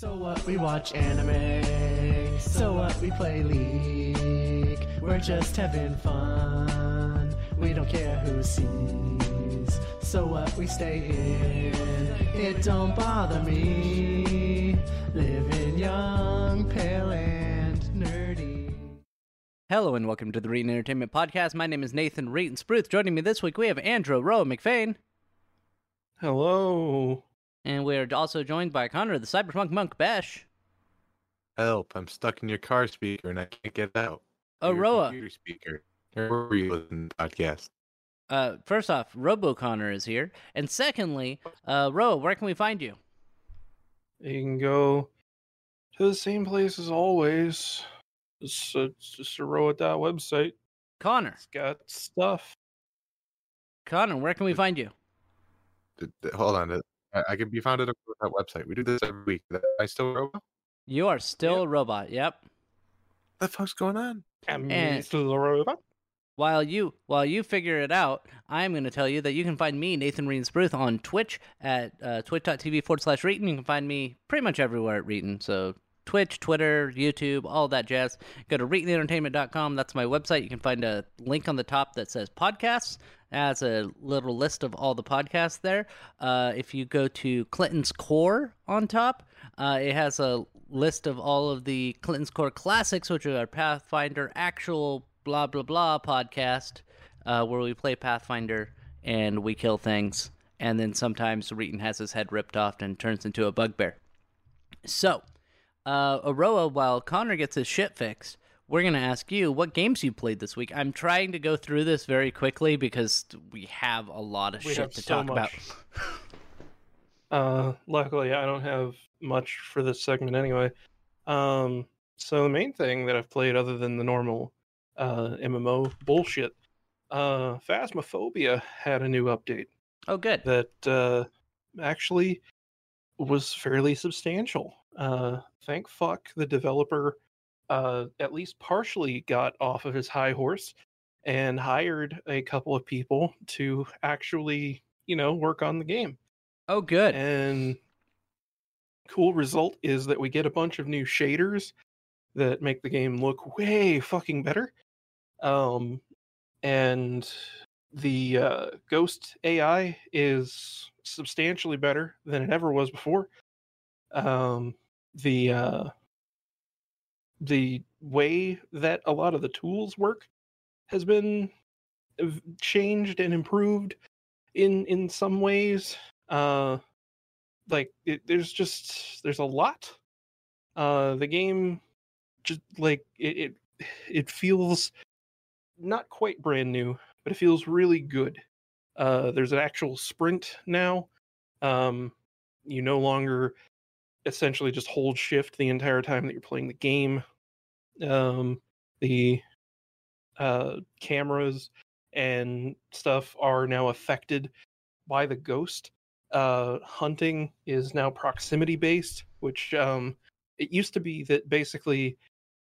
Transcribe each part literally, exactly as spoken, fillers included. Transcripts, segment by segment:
So what, we watch anime, so what, we play League, we're just having fun, we don't care who sees, so what, we stay in, it don't bother me, living young, pale, and nerdy. Hello and welcome to the Reeten Entertainment Podcast. My name is Nathan Reeten Spruth. Joining me this week we have Andrew Rowe McFain. Hello. And we're also joined by Connor, the cyberpunk monk Bash. Help, I'm stuck in your car speaker and I can't get out. Oh, Roa. Computer speaker. Where were you listening to the podcast? Uh, first off, Robo Connor is here. And secondly, uh, Roa, where can we find you? You can go to the same place as always. It's, uh, it's just a Roa dot website. Connor. It's got stuff. Connor, where can we find you? Hold on. I can be found at that website. We do this every week. Am I still a robot? You are still yep. a robot, yep. What the fuck's going on? Am I still a robot? While you, while you figure it out, I'm going to tell you that you can find me, Nathan Reeten Spruth, on Twitch at uh, twitch dot t v forward slash Reeten. You can find me pretty much everywhere at Reeten. So Twitch, Twitter, YouTube, all that jazz. Go to reeten entertainment dot com. That's my website. You can find a link on the top that says podcasts. As a little list of all the podcasts there. Uh, if you go to Clinton's Core on top, uh, it has a list of all of the Clinton's Core classics, which are our Pathfinder actual blah, blah, blah podcast, uh, where we play Pathfinder and we kill things. And then sometimes Reeten has his head ripped off and turns into a bugbear. So, uh, Aroa, while Connor gets his shit fixed, we're going to ask you what games you played this week. I'm trying to go through this very quickly because we have a lot of we shit to so talk much. about. uh, luckily, I don't have much for this segment anyway. Um, so the main thing that I've played other than the normal uh, M M O bullshit, uh, Phasmophobia had a new update. Oh, good. That uh, actually was fairly substantial. Uh, thank fuck the developer... Uh, at least partially got off of his high horse and hired a couple of people to actually, you know, work on the game. Oh, good. And cool result is that we get a bunch of new shaders that make the game look way fucking better. Um, and the uh, ghost A I is substantially better than it ever was before. Um, the... Uh, The way that a lot of the tools work has been changed and improved in in some ways. Uh, like it, there's just there's a lot. Uh, the game just like it, it it feels not quite brand new, but it feels really good. Uh, there's an actual sprint now. Um, you no longer essentially just hold shift the entire time that you're playing the game. Um, the uh, cameras and stuff are now affected by the ghost. Uh, hunting is now proximity based, which um, it used to be that basically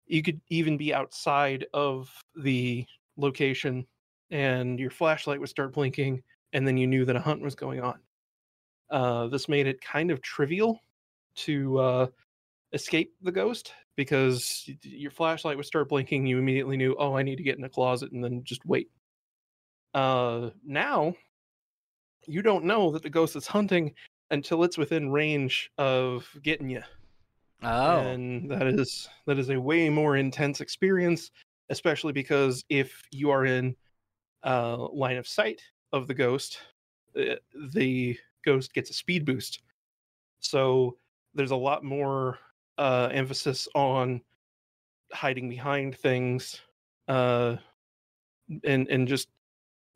you could even be outside of the location and your flashlight would start blinking and then you knew that a hunt was going on. Uh, this made it kind of trivial to uh, escape the ghost, because your flashlight would start blinking, you immediately knew, oh, I need to get in a closet, and then just wait. Uh, now, you don't know that the ghost is hunting until it's within range of getting you. Oh. And that is that is a way more intense experience, especially because if you are in uh, line of sight of the ghost, the ghost gets a speed boost. So there's a lot more uh, emphasis on hiding behind things uh, and and just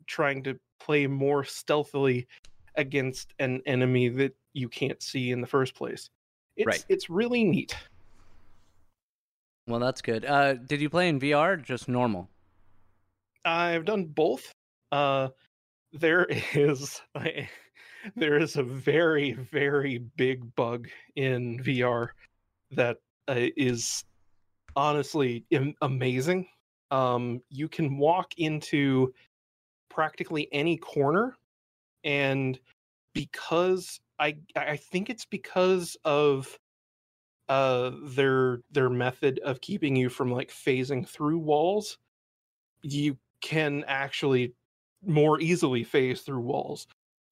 trying to play more stealthily against an enemy that you can't see in the first place. It's, right. It's really neat. Well, that's good. Uh, did you play in V R or just normal? I've done both. Uh, there is... I, There is a very, very big bug in V R that uh, is honestly im- amazing. Um, you can walk into practically any corner, and because I, I think it's because of uh, their their method of keeping you from like phasing through walls, you can actually more easily phase through walls.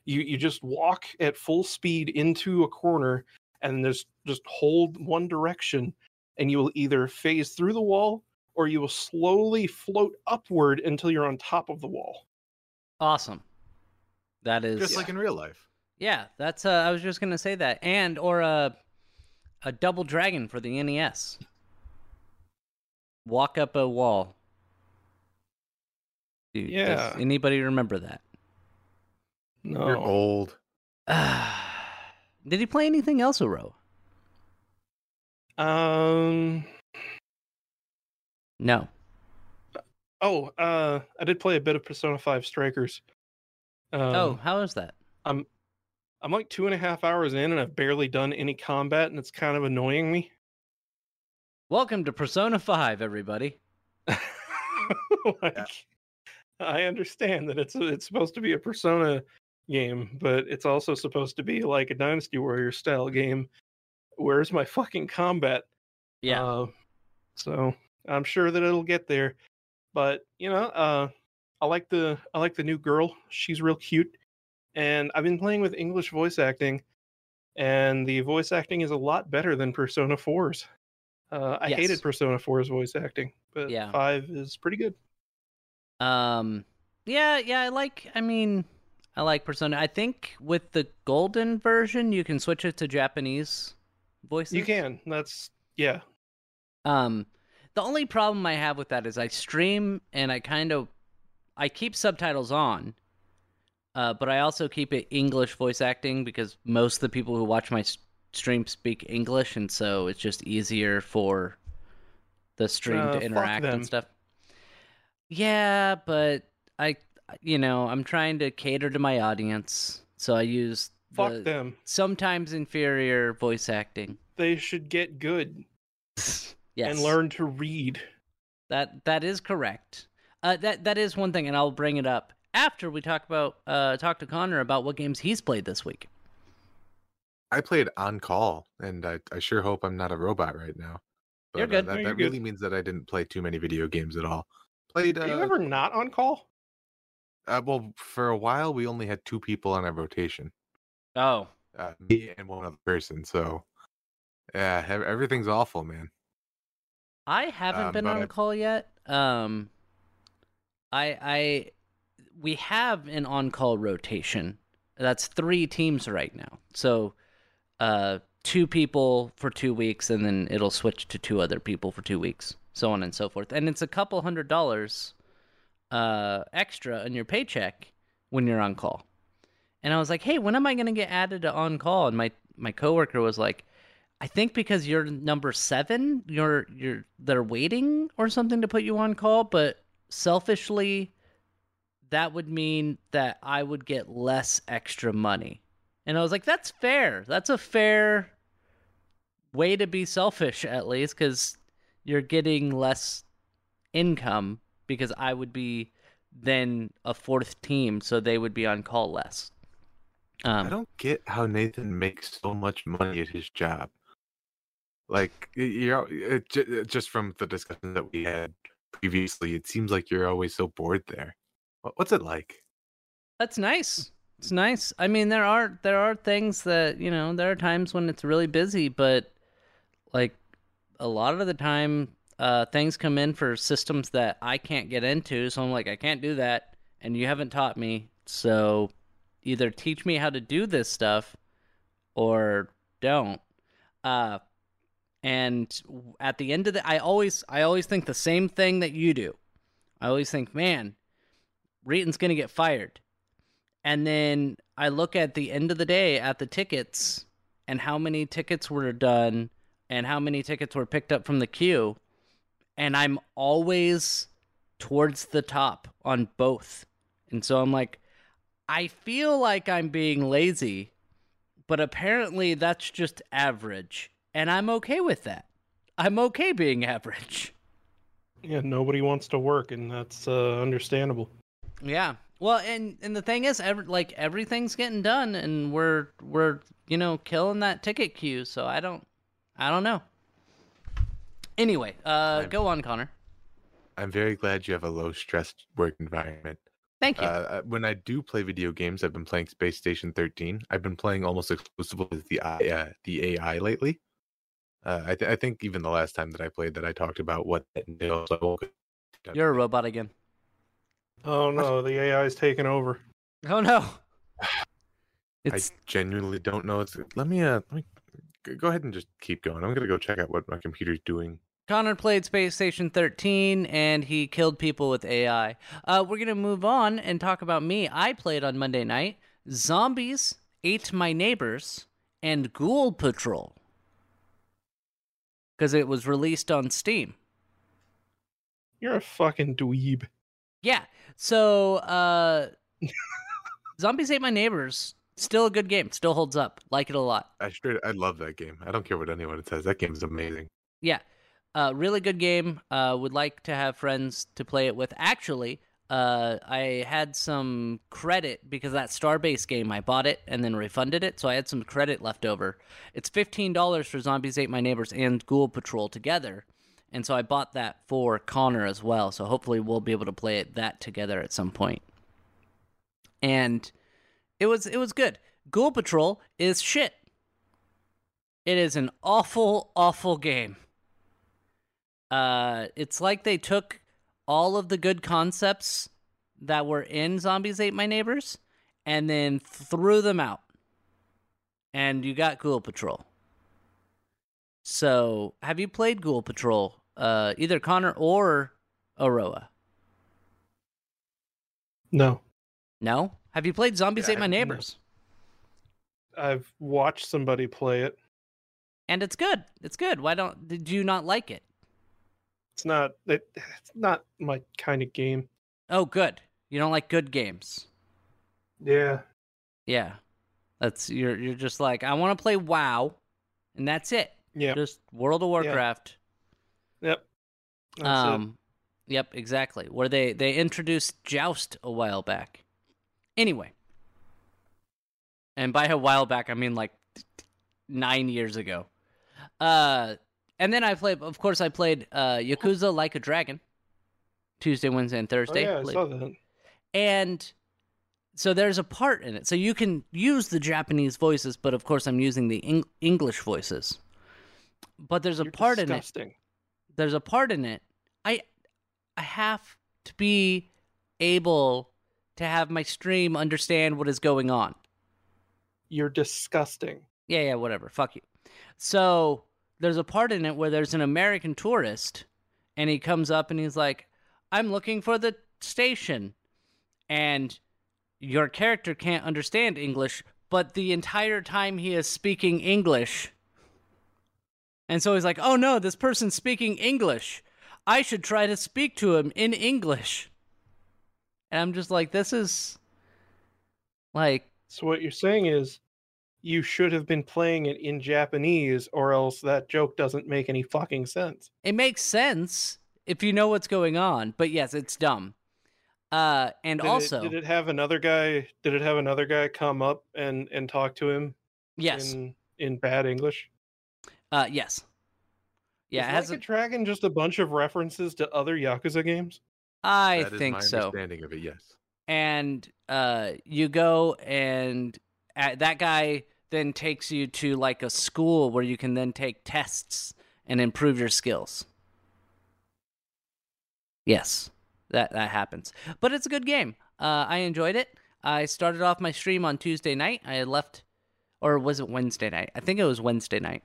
You you just walk at full speed into a corner and there's just hold one direction and you will either phase through the wall or you will slowly float upward until you're on top of the wall. Awesome. That is just yeah. like in real life. Yeah, that's. Uh, I was just gonna say that, and or a a Double Dragon for the N E S. Walk up a wall. Dude, yeah. Does anybody remember that? No. You're old. Did he play anything else, Oro? Um. No. Oh, uh, I did play a bit of Persona five Strikers. Um, oh, how is that? I'm, I'm like two and a half hours in, and I've barely done any combat, and it's kind of annoying me. Welcome to Persona five, everybody. like, yeah. I understand that it's it's supposed to be a Persona game, but it's also supposed to be like a Dynasty Warriors style game. Where's my fucking combat? Yeah. Uh, so. I'm sure that it'll get there, but you know, uh, I like the I like the new girl. She's real cute, and I've been playing with English voice acting, and the voice acting is a lot better than Persona four's. Uh, I yes. hated Persona four's voice acting, but yeah. five is pretty good. Um, yeah, yeah, I like. I mean, I like Persona. I think with the golden version, you can switch it to Japanese voices. You can. That's yeah. Um. The only problem I have with that is I stream and I kind of, I keep subtitles on, uh, but I also keep it English voice acting because most of the people who watch my stream speak English, and so it's just easier for the stream uh, to interact and stuff. Yeah, but I, you know, I'm trying to cater to my audience, so I use fuck the them. sometimes inferior voice acting. They should get good. Yes. And learn to read. That that is correct. Uh, that that is one thing, and I'll bring it up after we talk about uh, talk to Connor about what games he's played this week. I played On Call, and I, I sure hope I'm not a robot right now. But, You're good. Uh, that no, you're that good. really means that I didn't play too many video games at all. Played. Uh, Are you ever not on call? Uh, well, for a while we only had two people on our rotation. Oh. Uh, me and one other person. So yeah, everything's awful, man. I haven't um, been on I... call yet. Um, I, I, we have an on-call rotation. That's three teams right now. So, uh, two people for two weeks, and then it'll switch to two other people for two weeks, so on and so forth. And it's a couple hundred dollars, uh, extra on your paycheck when you're on call. And I was like, hey, when am I going to get added to on call? And my my coworker was like, I think because you're number seven, you're you're they're waiting or something to put you on call, but selfishly that would mean that I would get less extra money. And I was like, that's fair. That's a fair way to be selfish, at least, because you're getting less income because I would be then a fourth team, so they would be on call less. Um, I don't get how Nathan makes so much money at his job. Like, you know, it, it, just from the discussion that we had previously, it seems like you're always so bored there. What's it like? That's nice. It's nice. I mean, there are there are things that, you know, there are times when it's really busy, but, like, a lot of the time, uh, things come in for systems that I can't get into, so I'm like, I can't do that, and you haven't taught me, so either teach me how to do this stuff or don't. Uh... And at the end of the, I always, I always think the same thing that you do. I always think, man, Reeten's going to get fired. And then I look at the end of the day at the tickets and how many tickets were done and how many tickets were picked up from the queue. And I'm always towards the top on both. And so I'm like, I feel like I'm being lazy, but apparently that's just average. And I'm okay with that. I'm okay being average. Yeah, nobody wants to work, and that's uh, understandable. Yeah. Well, and, and the thing is, every, like, everything's getting done, and we're we're you know killing that ticket queue. So I don't I don't know. Anyway, uh, go on, Connor. I'm very glad you have a low-stress work environment. Thank you. Uh, when I do play video games, I've been playing Space Station thirteen. I've been playing almost exclusively with the uh, the A I lately. Uh, I, th- I think even the last time that I played that, I talked about what that entails. You're a robot again. Oh no, the A I is taking over. Oh no. It's... I genuinely don't know. It's... Let me uh, let me go ahead and just keep going. I'm gonna go check out what my computer's doing. Connor played Space Station thirteen, and he killed people with A I. Uh, we're going to move on and talk about me. I played on Monday night Zombies Ate My Neighbors and Ghoul Patrol, because it was released on Steam. You're a fucking dweeb. Yeah, so uh, Zombies Ate My Neighbors, still a good game. Still holds up. Like it a lot. I, straight, I love that game. I don't care what anyone says. That game is amazing. Yeah. Uh, really good game. Uh, would like to have friends to play it with. Actually, uh, I had some credit because that Starbase game, I bought it and then refunded it, so I had some credit left over. It's fifteen dollars for Zombies Ate My Neighbors and Ghoul Patrol together, and so I bought that for Connor as well, so hopefully we'll be able to play it that together at some point. And it was it was good. Ghoul Patrol is shit. It is an awful, awful game. Uh, it's like they took all of the good concepts that were in Zombies Ate My Neighbors and then threw them out. And you got Ghoul Patrol. So, have you played Ghoul Patrol? Uh, either Connor or Aroa? No. No? Have you played Zombies yeah, Ate My Neighbors? I've watched somebody play it. And it's good. It's good. Why don't did you not like it? It's not it, it's not my kind of game. Oh, good. You don't like good games. Yeah. Yeah. That's you're you're just like, I want to play WoW, and that's it. Yeah. Just World of Warcraft. Yeah. Yep. That's um it. Yep, exactly. Where they, they introduced Joust a while back. Anyway. And by a while back, I mean like nine years ago. Uh And then I played, of course, I played uh, Yakuza Like a Dragon Tuesday, Wednesday, and Thursday. Oh, yeah, I saw that. And so there's a part in it. So you can use the Japanese voices, but of course I'm using the Eng- English voices. But there's a You're part disgusting. in it. There's a part in it. I I have to be able to have my stream understand what is going on. You're disgusting. Yeah, yeah, whatever. Fuck you. So... There's a part in it where there's an American tourist, and he comes up and he's like, I'm looking for the station. And your character can't understand English, but the entire time he is speaking English. And so he's like, oh no, this person's speaking English. I should try to speak to him in English. And I'm just like, this is like... So what you're saying is, you should have been playing it in Japanese, or else that joke doesn't make any fucking sense. It makes sense if you know what's going on, but yes, it's dumb. Uh, and did also, it, did it have another guy? Did it have another guy come up and, and talk to him? Yes, in, in bad English. Uh, yes. Yeah, is Like a Dragon just a bunch of references to other Yakuza games? I that think is my so. Understanding of it, yes. And uh, you go and uh, that guy then takes you to like a school where you can then take tests and improve your skills. Yes, that, that happens. But it's a good game. Uh, I enjoyed it. I started off my stream on Tuesday night. I had left, or was it Wednesday night? I think it was Wednesday night.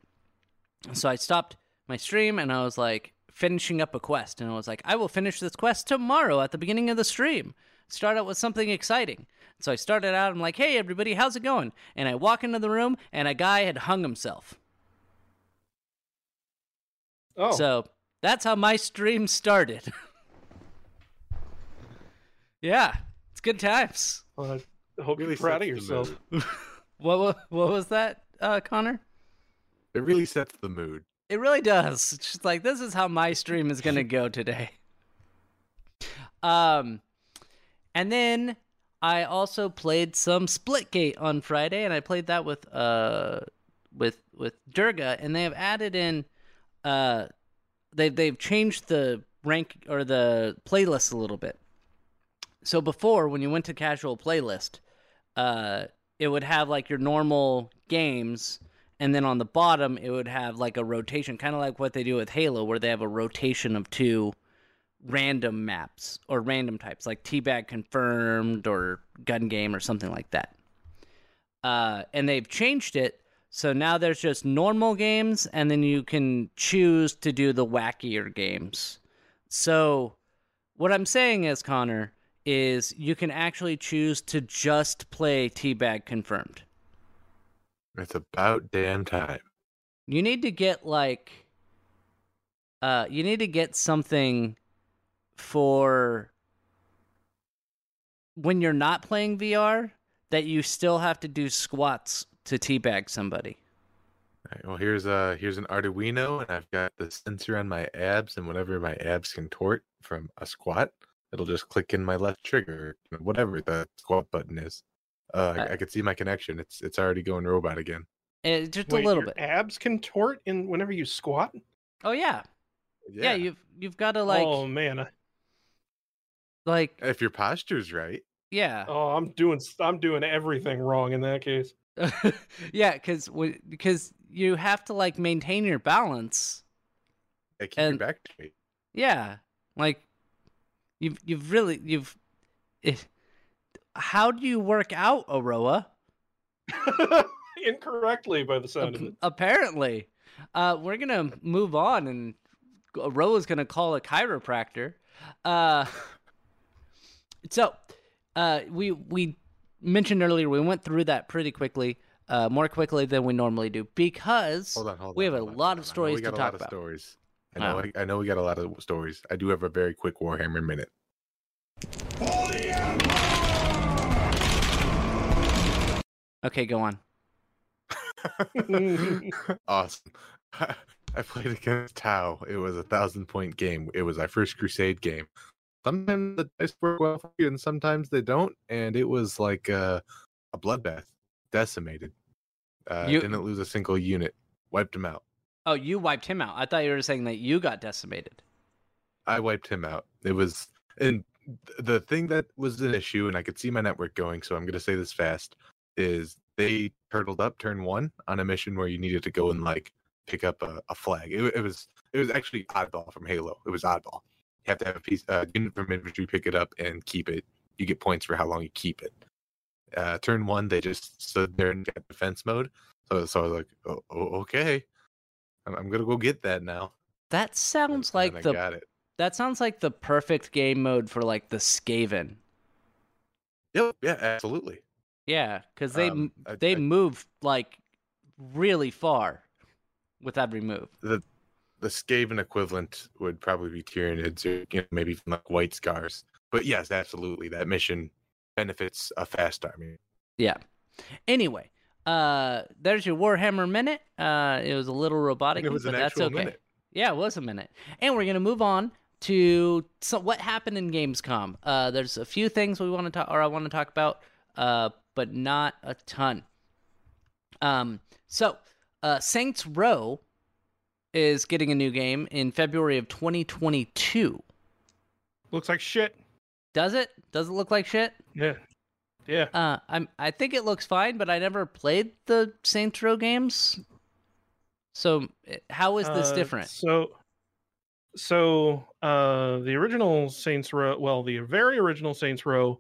So I stopped my stream and I was like finishing up a quest. And I was like, I will finish this quest tomorrow at the beginning of the stream. Start out with something exciting. So I started out, I'm like, hey, everybody, how's it going? And I walk into the room, and a guy had hung himself. Oh. So that's how my stream started. Yeah, it's good times. Well, I hope you're really proud of yourself. what, what, what was that, uh, Connor? It really sets the mood. It really does. It's just like, this is how my stream is going to go today. Um, And then... I also played some Splitgate on Friday, and I played that with uh with with Durga, and they have added in uh they they've changed the rank or the playlist a little bit. So before, when you went to casual playlist, uh, it would have like your normal games, and then on the bottom it would have like a rotation, kind of like what they do with Halo, where they have a rotation of two random maps or random types, like Teabag Confirmed or Gun Game or something like that. Uh, and they've changed it, so now there's just normal games, and then you can choose to do the wackier games. So what I'm saying is, Connor, is you can actually choose to just play Teabag Confirmed. It's about damn time. You need to get like, uh, you need to get something for when you're not playing V R that you still have to do squats to teabag somebody. All right, well, here's uh here's an Arduino, and I've got the sensor on my abs, and whenever my abs contort from a squat, it'll just click in my left trigger, whatever the squat button is. Uh, uh, I, I could see my connection. It's it's already going robot again. It, just Wait, a little your bit. Abs contort in whenever you squat. Oh yeah, yeah. yeah you've you've got to like. Oh man. I... Like if your posture's right. Yeah. Oh, I'm doing I'm doing everything wrong in that case. Yeah, because because you have to like maintain your balance. I keep and, your back straight. Yeah, like you've you've really you've. If, how do you work out, Aroa? Incorrectly, by the sound A- of it. Apparently, uh, we're gonna move on, and Aroa's gonna call a chiropractor. Uh, so. Uh, we we mentioned earlier, we went through that pretty quickly, uh, more quickly than we normally do, because hold on, hold on, we have a lot of stories to talk about. I know, I know we got a lot of stories. I do have a very quick Warhammer minute. Holy Empire! Okay, go on. Awesome. I played against Tau. It was a thousand-point game. It was our first Crusade game. Sometimes the dice work well for you, and sometimes they don't. And it was like uh, a bloodbath. Decimated. Uh, you... Didn't lose a single unit. Wiped him out. Oh, you wiped him out. I thought you were saying that you got decimated. I wiped him out. It was, and the thing that was an issue, and I could see my network going, so I'm going to say this fast, is they turtled up turn one on a mission where you needed to go and like pick up a, a flag. It, it was, it was actually Oddball from Halo. It was Oddball. Have to have a piece uh, unit from infantry, pick it up and keep it. You get points for how long you keep it. Uh, turn one, they just stood there and got defense mode. So, so I was like, oh, oh, okay, I'm, I'm gonna go get that now. That sounds and, like and the. I got it. That sounds like the perfect game mode for like the Skaven. Yep. Yeah. Absolutely. Yeah, because they um, I, they I, move like really far with every move. The, The Skaven equivalent would probably be Tyranids, or you know, maybe even like White Scars. But yes, absolutely, that mission benefits a fast army. Yeah. Anyway, uh, there's your Warhammer minute. Uh, it was a little robotic, but that's okay. Minute. Yeah, it was a minute, and we're gonna move on to so what happened in Gamescom. Uh, there's a few things we want to talk, or I want to talk about, uh, but not a ton. Um, so uh, Saints Row is getting a new game in February of twenty twenty-two. Looks like shit. Does it? Does it look like shit? Yeah. Yeah. Uh, I'm, I think it looks fine, but I never played the Saints Row games. So how is this uh, different? So, so uh, the original Saints Row, well, the very original Saints Row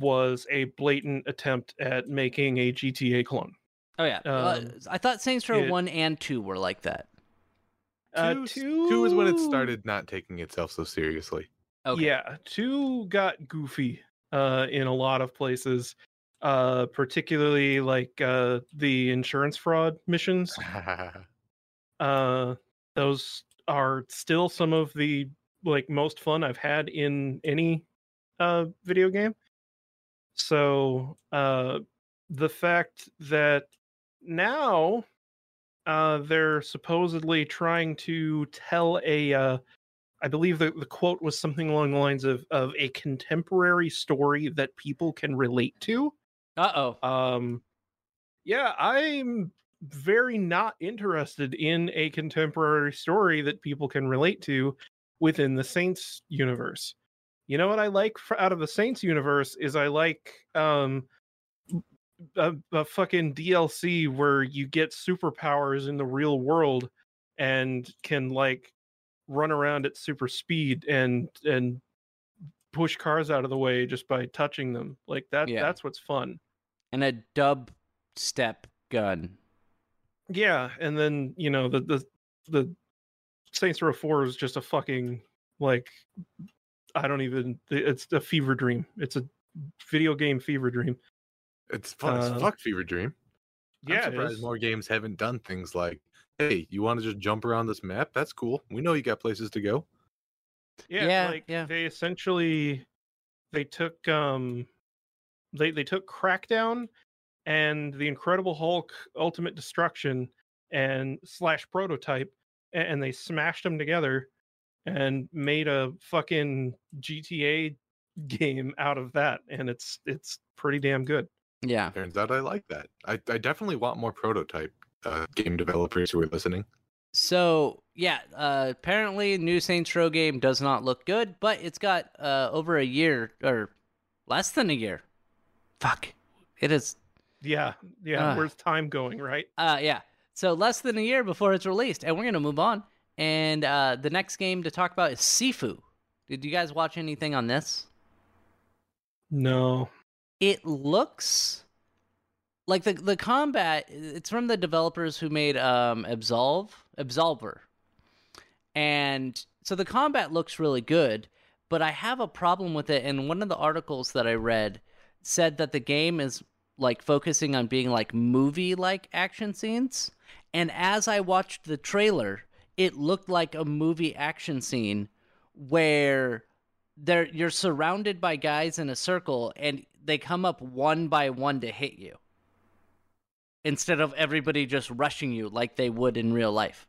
was a blatant attempt at making a G T A clone. Oh, yeah. Um, uh, I thought Saints Row it, one and two were like that. Uh, two, two is when it started not taking itself so seriously. Okay. Yeah, two got goofy uh, in a lot of places, uh, particularly like uh, the insurance fraud missions. uh, those are still some of the like most fun I've had in any uh, video game. So uh, the fact that now Uh, they're supposedly trying to tell a, uh, I believe the, the quote was something along the lines of, of a contemporary story that people can relate to. Uh-oh. Um, yeah, I'm very not interested in a contemporary story that people can relate to within the Saints universe. You know what I like for, out of the Saints universe is I like um, a, a fucking D L C where you get superpowers in the real world and can like run around at super speed and and push cars out of the way just by touching them. Like that. Yeah. That's what's fun. And a dubstep gun. Yeah, and then you know the the the Saints Row four is just a fucking like I don't even. It's a fever dream. It's a video game fever dream. It's fun as uh, fuck fever dream. Yeah, I'm surprised more games haven't done things like, hey, you want to just jump around this map? That's cool. We know you got places to go. Yeah, yeah like yeah. they essentially they took um they they took Crackdown and the Incredible Hulk Ultimate Destruction and slash Prototype, and they smashed them together and made a fucking G T A game out of that, and it's it's pretty damn good. Yeah. Turns out I like that. I, I definitely want more Prototype uh, game developers who are listening. So, yeah, uh, apparently new Saints Row game does not look good, but it's got uh, over a year, or less than a year. Fuck. It is... Yeah, yeah, uh, where's time going, right? Uh, yeah, so less than a year before it's released, and we're going to move on. And uh, the next game to talk about is Sifu. Did you guys watch anything on this? No. It looks like the the combat, it's from the developers who made um, Absolve, Absolver. And so the combat looks really good, but I have a problem with it. And one of the articles that I read said that the game is... like focusing on being like movie-like action scenes. And as I watched the trailer, it looked like a movie action scene where they're, you're surrounded by guys in a circle and they come up one by one to hit you instead of everybody just rushing you like they would in real life.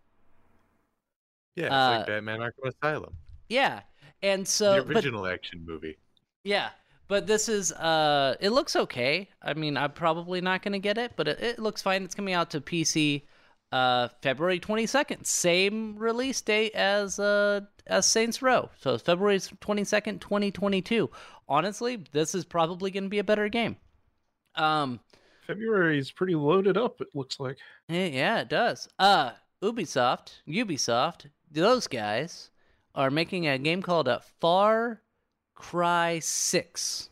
Yeah, it's uh, like Batman Arkham Asylum. Yeah, and so... The original but, action movie. Yeah. But this is, uh, it looks okay. I mean, I'm probably not going to get it, but it, it looks fine. It's coming out to P C uh, February twenty-second. Same release date as, uh, as Saints Row. So it's February twenty-second, twenty twenty-two. Honestly, this is probably going to be a better game. Um, February is pretty loaded up, it looks like. Yeah, it does. Uh, Ubisoft, Ubisoft, those guys are making a game called a Far... Cry six.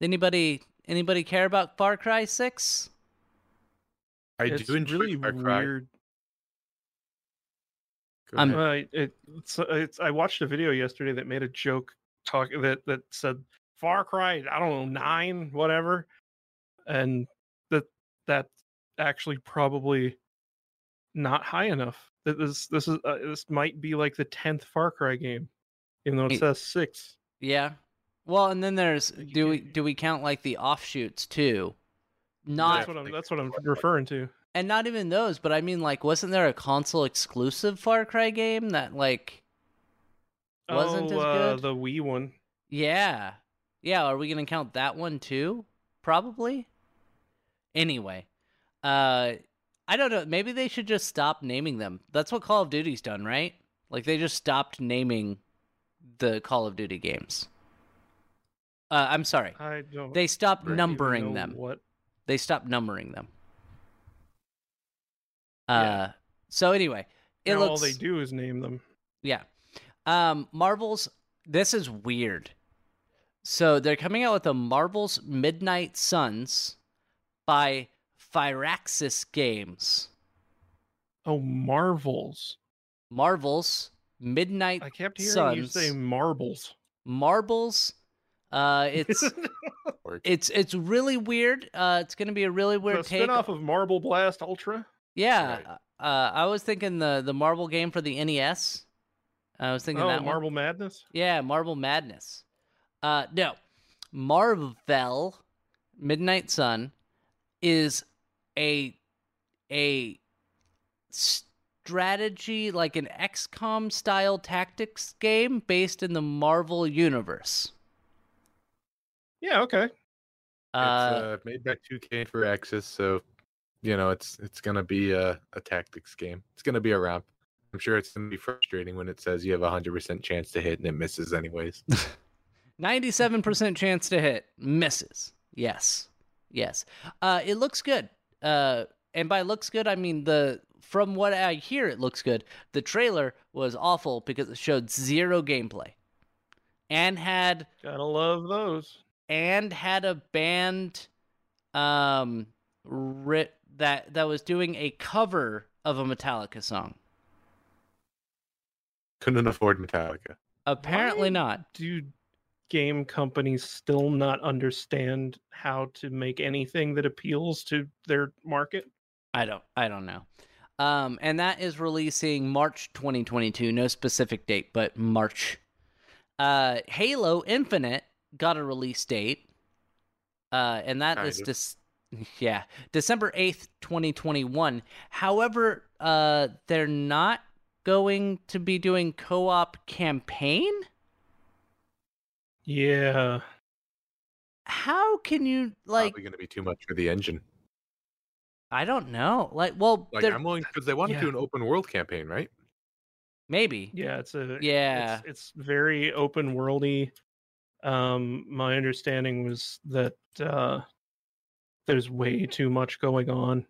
Anybody anybody care about Far Cry six? I it's do enjoy really Far Cry. Weird. I'm, uh, it, it's, it's, I watched a video yesterday that made a joke talk that, that said Far Cry, I don't know, nine, whatever. And that that's actually probably not high enough. That this this is uh, this might be like the tenth Far Cry game. Even though it says six. Yeah. Well, and then there's, do we do we count like the offshoots too? Not that's what I'm, that's what I'm referring to. And not even those, but I mean, like, wasn't there a console exclusive Far Cry game that like wasn't oh, as good? Uh, the Wii one. Yeah. Yeah. Are we gonna count that one too? Probably. Anyway, uh, I don't know. Maybe they should just stop naming them. That's what Call of Duty's done, right? Like they just stopped naming the Call of Duty games. Uh, I'm sorry. I don't they stopped really numbering them. What? They stopped numbering them. Uh, yeah. So anyway, it now looks... all they do is name them. Yeah. Um, Marvel's... This is weird. So they're coming out with a Marvel's Midnight Suns by Firaxis Games. Oh, Marvel's. Marvel's. Midnight Suns. I kept hearing Suns. You say marbles. Marbles. Uh, it's it's it's really weird. Uh, it's going to be a really weird the take. Spinoff of Marble Blast Ultra. Yeah, right. uh, I was thinking the the Marble game for the N E S. I was thinking oh, that Marble one. Madness. Yeah, Marble Madness. Uh, no, Marvel Midnight Sun is a a. St- strategy, like an X COM style tactics game based in the Marvel universe. Yeah, okay. Uh, it's uh, made by two K for Axis, so you know, it's it's going to be a, a tactics game. It's going to be a romp. I'm sure it's going to be frustrating when it says you have a one hundred percent chance to hit and it misses anyways. ninety-seven percent chance to hit. Misses. Yes. Yes. Uh, it looks good. Uh, and by looks good, I mean the... From what I hear, it looks good. The trailer was awful because it showed zero gameplay, and had gotta love those. And had a band, um, ri- that that was doing a cover of a Metallica song. Couldn't afford Metallica. Apparently not. Do game companies still not understand how to make anything that appeals to their market? I don't. I don't know. Um, and that is releasing March twenty twenty-two. No specific date, but March. Uh, Halo Infinite got a release date. Uh, and that kind is des- yeah, December eighth, twenty twenty-one. However, uh, they're not going to be doing co-op campaign? Yeah. How can you, like... Probably going to be too much for the engine. I don't know. Like, well, like I'm willing because they want yeah. to do an open world campaign, right? Maybe. Yeah, it's a yeah. It's, it's very open worldy. Um, my understanding was that uh, there's way too much going on.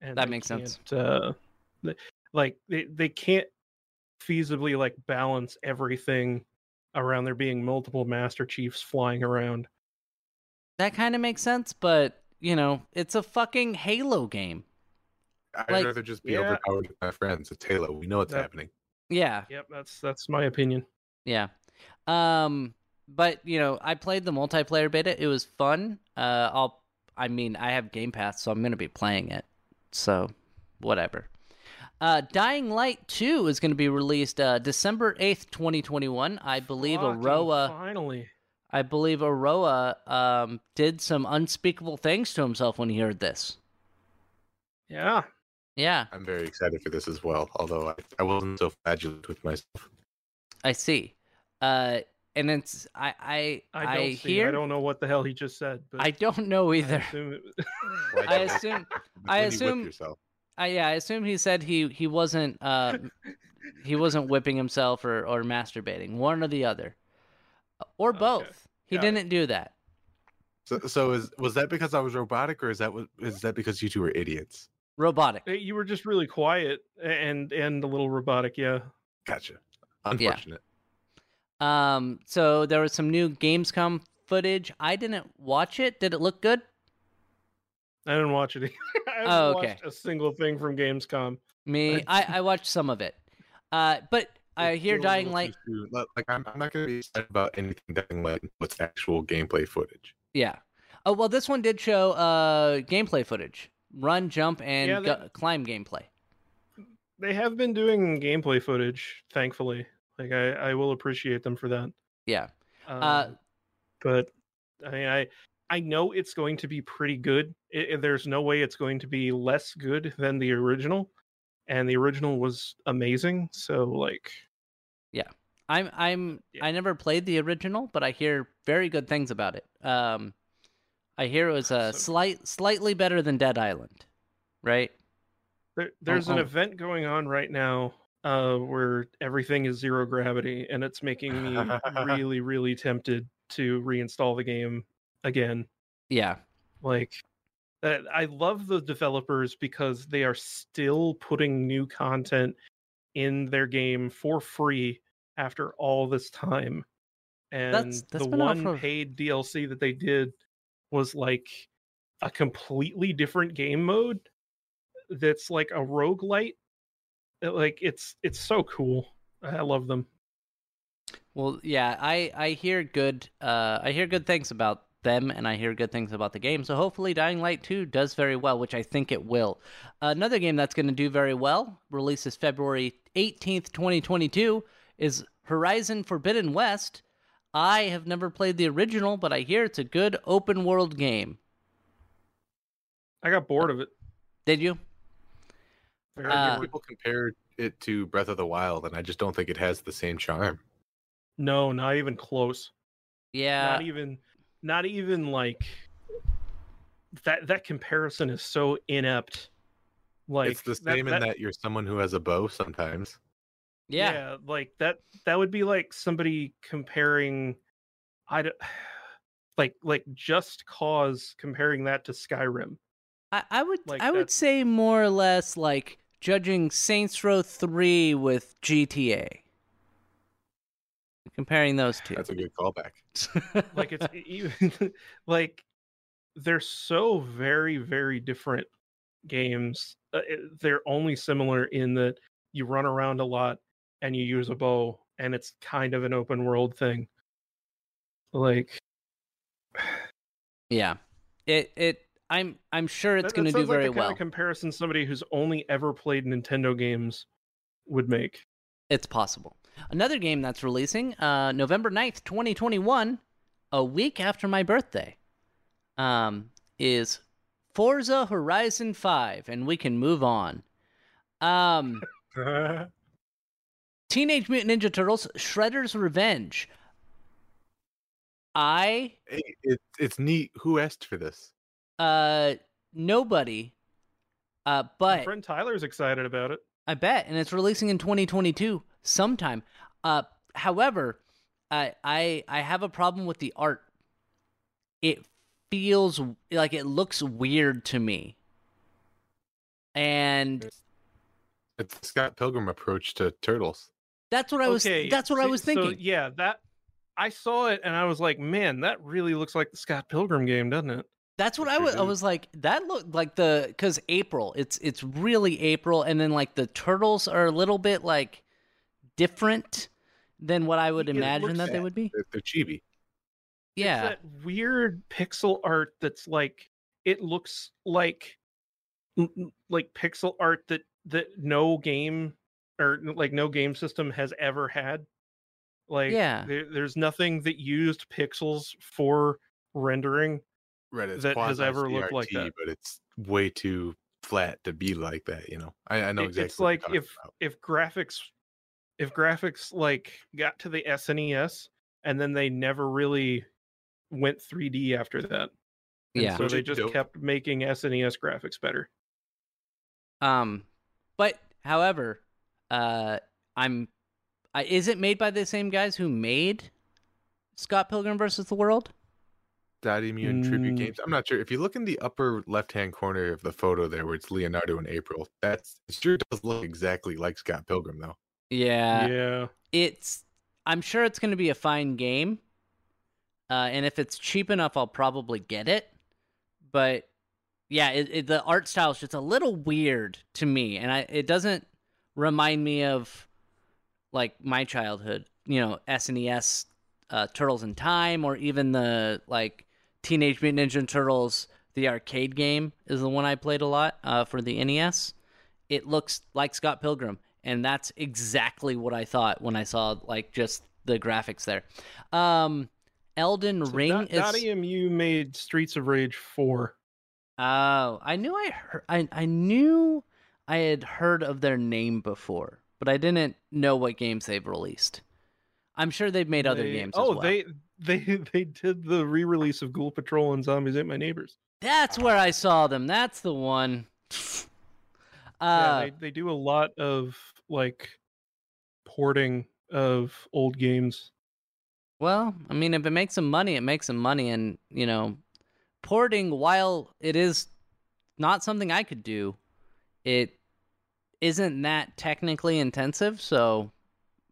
And that makes sense. Uh, they, like they they can't feasibly like balance everything around there being multiple Master Chiefs flying around. That kind of makes sense, but. You know, it's a fucking Halo game. I'd like, rather just be yeah. overpowered with my friends. It's Halo. We know it's that, happening. Yeah. Yep, that's that's my opinion. Yeah. Um, but, you know, I played the multiplayer beta. It was fun. Uh, I'll, I mean, I have Game Pass, so I'm going to be playing it. So, whatever. Uh, Dying Light two is going to be released uh, December eighth, twenty twenty-one. I believe Fucking Aroa... Finally. I believe Aroa um, did some unspeakable things to himself when he heard this. Yeah. Yeah. I'm very excited for this as well, although I, I wasn't so flagellant with myself. I see. Uh, and it's... I I, I, don't I see. hear... I don't know what the hell he just said. But I don't know either. I assume... It was... I assume... I assume I, yeah, I assume he said he, he wasn't... Uh, he wasn't whipping himself or, or masturbating. One or the other. Or both. Okay. He yeah. didn't do that. So, so is was that because I was robotic, or is that is that because you two were idiots? Robotic. You were just really quiet and and a little robotic. Yeah. Gotcha. Unfortunate. Yeah. Um. So there was some new Gamescom footage. I didn't watch it. Did it look good? I didn't watch it either. I haven't oh, okay. watched a single thing from Gamescom. Me. I, I watched some of it. Uh. But. I hear Dying Light. Like, I'm, I'm not going to be excited about anything Dying Light with actual gameplay footage. Yeah. Oh, well, this one did show uh, gameplay footage. Run, jump, and yeah, they, go- climb gameplay. They have been doing gameplay footage, thankfully. Like, I, I will appreciate them for that. Yeah. Um, uh, but, I mean, I, I know it's going to be pretty good. It, there's no way it's going to be less good than the original. And the original was amazing, so, like... Yeah, I'm I'm yeah. I never played the original, but I hear very good things about it. Um, I hear it was a so, slight, slightly better than Dead Island, right? There, there's oh, an oh. event going on right now uh, where everything is zero gravity, and it's making me really, really tempted to reinstall the game again. Yeah, like that. I love the developers because they are still putting new content in their game for free after all this time. And that's, that's the one awful. paid D L C that they did was like a completely different game mode that's like a roguelite. It, like it's it's so cool. I love them. Well, yeah, I, I hear good uh, I hear good things about them, and I hear good things about the game. So hopefully Dying Light two does very well, which I think it will. Another game that's going to do very well, releases February eighteenth, twenty twenty-two, is Horizon Forbidden West. I have never played the original, but I hear it's a good open world game. I got bored of it. Did you? I heard uh, people compared it to Breath of the Wild, and I just don't think it has the same charm. No, not even close. Yeah. Not even... Not even like that that comparison is so inept. Like it's the same that, in that, that you're someone who has a bow sometimes. Yeah. yeah, like that. That would be like somebody comparing, I don't, like like Just Cause comparing that to Skyrim. I, I would like I would say more or less like judging Saints Row three with G T A. Comparing those two. That's a good callback. Like it's even like they're so very very different games. Uh, it, they're only similar in that you run around a lot and you use a bow, and it's kind of an open world thing. Like, yeah, it it I'm I'm sure it's going to do very well. That sounds like the kind of comparison somebody who's only ever played Nintendo games would make. It's possible. Another game that's releasing uh, November ninth, twenty twenty-one, a week after my birthday, um, is Forza Horizon five, and we can move on. Um, Teenage Mutant Ninja Turtles, Shredder's Revenge. I... It, it, it's neat. Who asked for this? Uh, nobody. Uh, but... My friend Tyler's excited about it. I bet, and it's releasing in twenty twenty-two sometime. Uh, however, I, I I have a problem with the art. It feels like it looks weird to me, and it's the Scott Pilgrim approach to Turtles. That's what I was. Okay. That's what so, I was thinking. So yeah, that I saw it, and I was like, man, that really looks like the Scott Pilgrim game, doesn't it? That's what I was. I was like, that looked like the because April. It's it's really April, and then like the turtles are a little bit like different than what I would imagine that they would be. They're chibi. Yeah, it's that weird pixel art that's like it looks like like pixel art that that no game or like no game system has ever had. Like, yeah, there, there's nothing that used pixels for rendering. Reddit's that has ever C R T, looked like that, but it's way too flat to be like that. You know, I, I know exactly. It's like if about. if graphics, if graphics like got to the S N E S and then they never really went three D after that. And yeah, so Which they just dope. kept making S N E S graphics better. Um, but however, uh, I'm, I, is it made by the same guys who made Scott Pilgrim versus the World? .emu and Tribute mm. Games. I'm not sure. If you look in the upper left-hand corner of the photo there where it's Leonardo and April, that's it sure does look exactly like Scott Pilgrim, though. Yeah. Yeah. It's... I'm sure it's going to be a fine game. Uh, and if it's cheap enough, I'll probably get it. But, yeah, it, it, the art style is just a little weird to me. And I it doesn't remind me of, like, my childhood. You know, S N E S uh, Turtles in Time, or even the, like, Teenage Mutant Ninja Turtles, the arcade game is the one I played a lot uh, for the N E S. It looks like Scott Pilgrim, and that's exactly what I thought when I saw, like, just the graphics there. Um, Elden so Ring not, is... .emu made Streets of Rage four. Oh, I knew I, heard, I I knew I had heard of their name before, but I didn't know what games they've released. I'm sure they've made other they, games as oh, well. Oh, they... They they did the re-release of Ghoul Patrol and Zombies Ate My Neighbors. That's where I saw them. That's the one. uh, yeah, they, they do a lot of, like, porting of old games. Well, I mean, if it makes some money, it makes some money. And, you know, porting, while it is not something I could do, it isn't that technically intensive, so...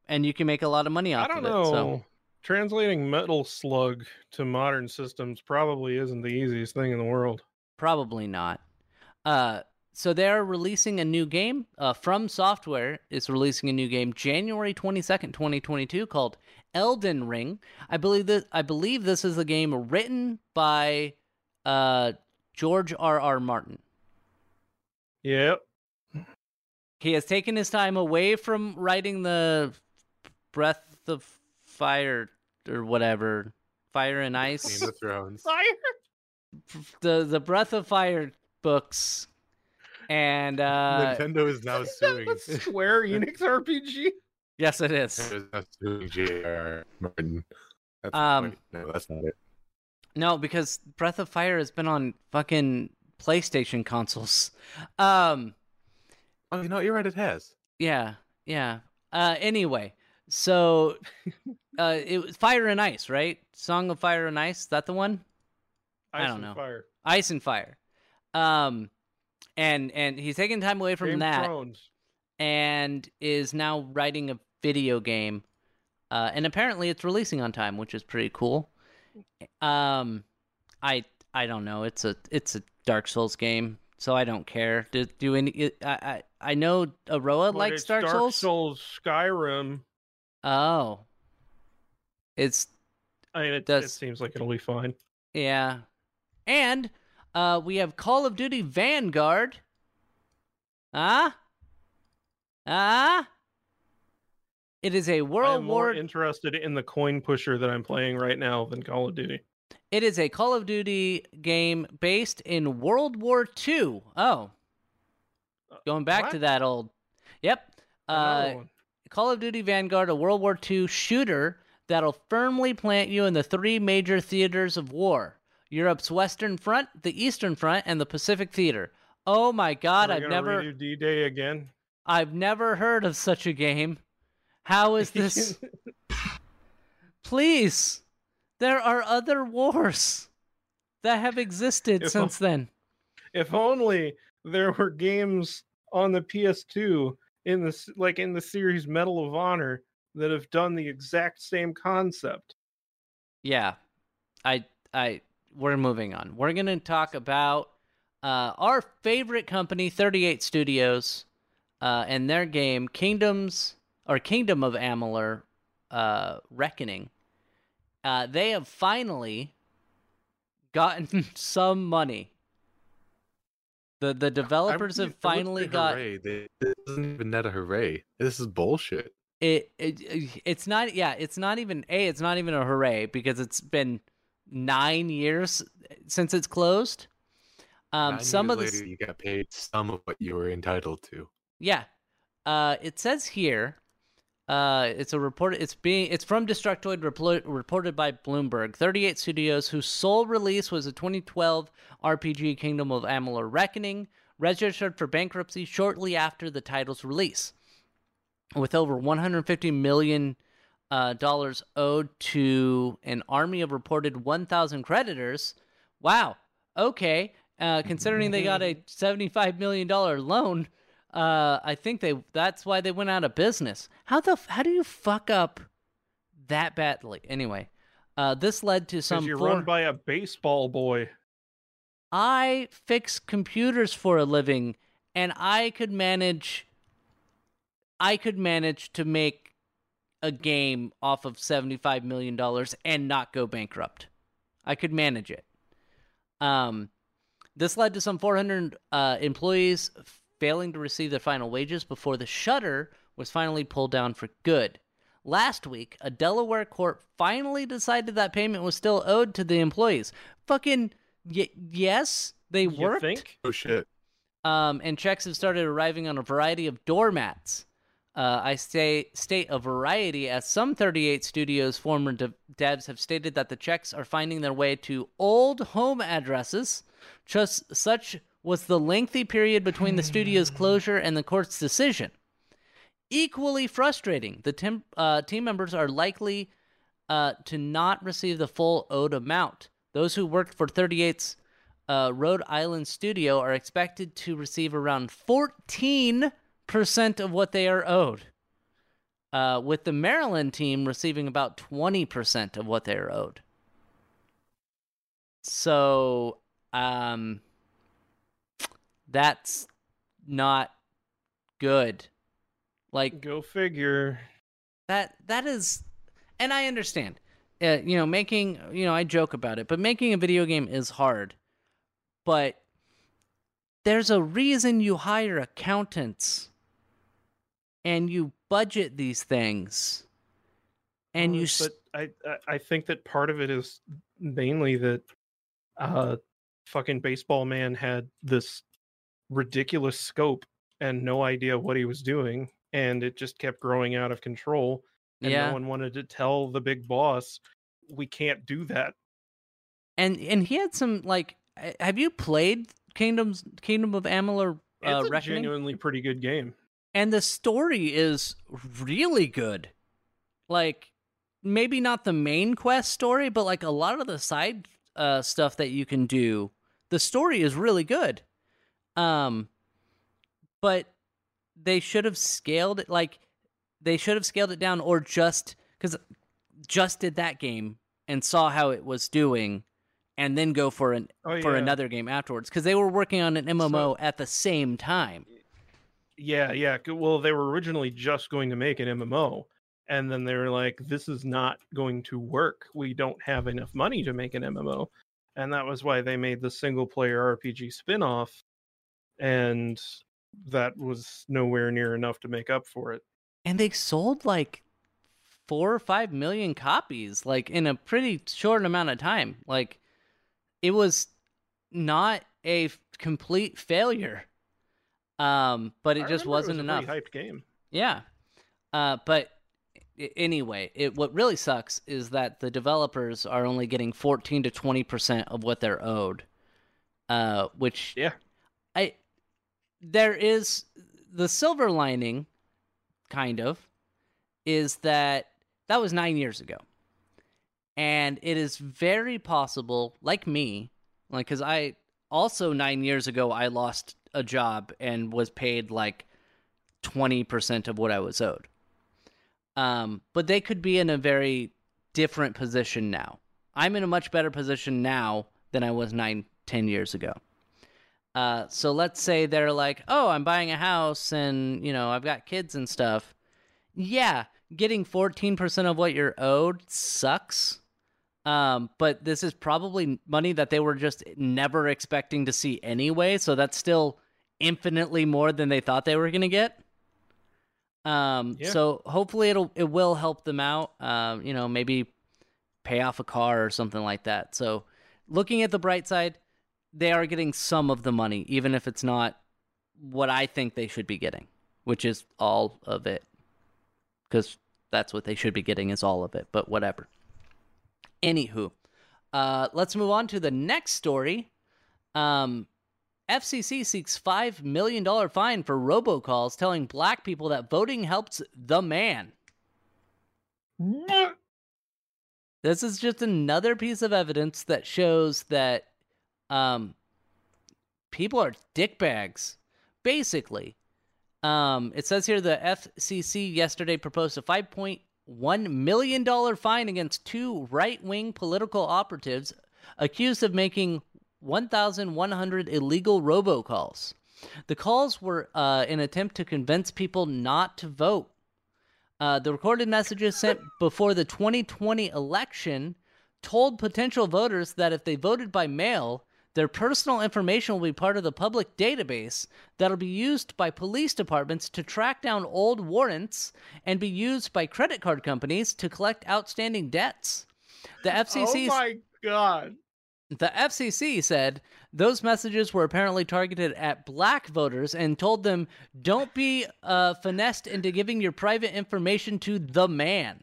And you can make a lot of money off of it. I don't know. So. Translating Metal Slug to modern systems probably isn't the easiest thing in the world. Probably not. Uh, so they're releasing a new game. Uh, From Software is releasing a new game January twenty-second, twenty twenty-two, called Elden Ring. I believe that I believe this is a game written by uh, George R R. Martin. Yep. He has taken his time away from writing the Breath of Fire or whatever, Fire and Ice, Game of Thrones, Fire, the the Breath of Fire books, and uh, Nintendo is now suing Square Enix R P G. Yes, it is. Nintendo is now suing J R R Martin. That's um, no, that's not it. No, because Breath of Fire has been on fucking PlayStation consoles. Um, oh, you know, you're right, it has. Yeah, yeah. Uh, anyway, so uh, it was Fire and Ice, right? Song of Fire and Ice, is that the one? Ice I don't know. Fire. Ice and Fire. Um, and and he's taking time away from Game that, Thrones. And is now writing a video game. Uh, and apparently it's releasing on time, which is pretty cool. Um, I I don't know. It's a it's a Dark Souls game, so I don't care. Do, do any? I I, I know Aroa but likes it's Dark, Dark Souls. Dark Souls, Skyrim. Oh, it's. I mean, it does. It seems like it'll be fine. Yeah, and uh, we have Call of Duty Vanguard. Huh? Huh? It is a World I'm War. I'm more interested in the coin pusher that I'm playing right now than Call of Duty. It is a Call of Duty game based in World War Two. Oh, going back what? to that old. Yep. Uh, Call of Duty Vanguard, a World War Two shooter that'll firmly plant you in the three major theaters of war: Europe's Western Front, the Eastern Front, and the Pacific Theater. Oh my God! I've never redo D-Day again. I've never heard of such a game. How is this? Please, there are other wars that have existed if since o- then. If only there were games on the P S two in the like in the series Medal of Honor that have done the exact same concept. Yeah, I, I, we're moving on. We're gonna talk about uh, our favorite company, thirty-eight Studios, uh, and their game Kingdoms. Or Kingdom of Amalur uh, Reckoning, uh, they have finally gotten some money. The the developers I, I, have finally got... This isn't even net a hooray. This is bullshit. It, it It's not... Yeah, it's not even... A, it's not even a hooray because it's been nine years since it's closed. Um, nine some years of the, later, you got paid some of what you were entitled to. Yeah. Uh, it says here... Uh, it's a report. It's being. It's from Destructoid, repl- reported by Bloomberg. thirty-eight Studios, whose sole release was a twenty twelve R P G, Kingdom of Amalur: Reckoning, registered for bankruptcy shortly after the title's release, with over one hundred fifty million dollars uh, dollars owed to an army of reported one thousand creditors. Wow. Okay. Uh, considering they got a seventy-five million dollars loan. Uh, I think they. That's why they went out of business. How the? How do you fuck up that badly? Anyway, uh, this led to some. You're four... run by a baseball boy. I fix computers for a living, and I could manage. I could manage to make a game off of seventy-five million dollars and not go bankrupt. I could manage it. Um, this led to some four hundred uh, employees. Failing to receive their final wages before the shutter was finally pulled down for good. Last week, a Delaware court finally decided that payment was still owed to the employees. Fucking y- yes, they worked. You think? Oh shit. Um, and checks have started arriving on a variety of doormats. Uh, I say state a variety, as some thirty-eight Studios former de- devs have stated that the checks are finding their way to old home addresses. Just such. Was the lengthy period between the studio's closure and the court's decision. Equally frustrating, the tem- uh, team members are likely uh, to not receive the full owed amount. Those who worked for thirty-eight's uh, Rhode Island studio are expected to receive around fourteen percent of what they are owed, uh, with the Maryland team receiving about twenty percent of what they are owed. So, um... that's not good. Like, go figure. That that is, and I understand. Uh, you know, making you know, I joke about it, but making a video game is hard. But there's a reason you hire accountants, and you budget these things, and uh, you. But I I think that part of it is mainly that, uh, fucking baseball man had this. Ridiculous scope and no idea what he was doing, and it just kept growing out of control, and yeah. No one wanted to tell the big boss we can't do that. And and he had some, like, have you played Kingdoms Kingdom of Amalur uh, Reckoning? It's a genuinely pretty good game. And the story is really good. Like, maybe not the main quest story, but like a lot of the side uh, stuff that you can do, the story is really good. Um, but they should have scaled it. Like, they should have scaled it down, or just because just did that game and saw how it was doing, and then go for an oh, for yeah. another game afterwards, because they were working on an M M O so, at the same time. Yeah, yeah. Well, they were originally just going to make an M M O, and then they were like, "This is not going to work. We don't have enough money to make an M M O," and that was why they made the single-player R P G spinoff, and that was nowhere near enough to make up for it. And they sold like four or five million copies, like in a pretty short amount of time, like. It was not a f- complete failure, um, but it I just wasn't it was enough. A pretty hyped game, yeah. Uh, but I- anyway, it, what really sucks is that the developers are only getting fourteen to twenty percent of what they're owed. Uh, which yeah, I there is the silver lining, kind of, is that that was nine years ago. And it is very possible, like me, like, because I also nine years ago, I lost a job and was paid like twenty percent of what I was owed. Um, but they could be in a very different position now. I'm in a much better position now than I was nine, ten years ago. Uh, so let's say they're like, oh, I'm buying a house and, you know, I've got kids and stuff. Yeah, getting fourteen percent of what you're owed sucks. Um, but this is probably money that they were just never expecting to see anyway, so that's still infinitely more than they thought they were going to get. Um, yeah. So hopefully it'll it will help them out. Um, you know, maybe pay off a car or something like that. So looking at the bright side, they are getting some of the money, even if it's not what I think they should be getting, which is all of it, because that's what they should be getting is all of it, but whatever. Anywho, uh, let's move on to the next story. Um, F C C seeks five million dollars fine for robocalls telling black people that voting helps the man. This is just another piece of evidence that shows that um, people are dickbags, basically. Um, it says here the F C C yesterday proposed a five point one million dollars fine against two right-wing political operatives accused of making one thousand one hundred illegal robocalls. The calls were uh, an attempt to convince people not to vote. Uh, the recorded messages sent before the twenty twenty election told potential voters that if they voted by mail, their personal information will be part of the public database that'll be used by police departments to track down old warrants and be used by credit card companies to collect outstanding debts. The F C C, oh my God. The F C C said those messages were apparently targeted at black voters and told them, don't be uh, finessed into giving your private information to the man.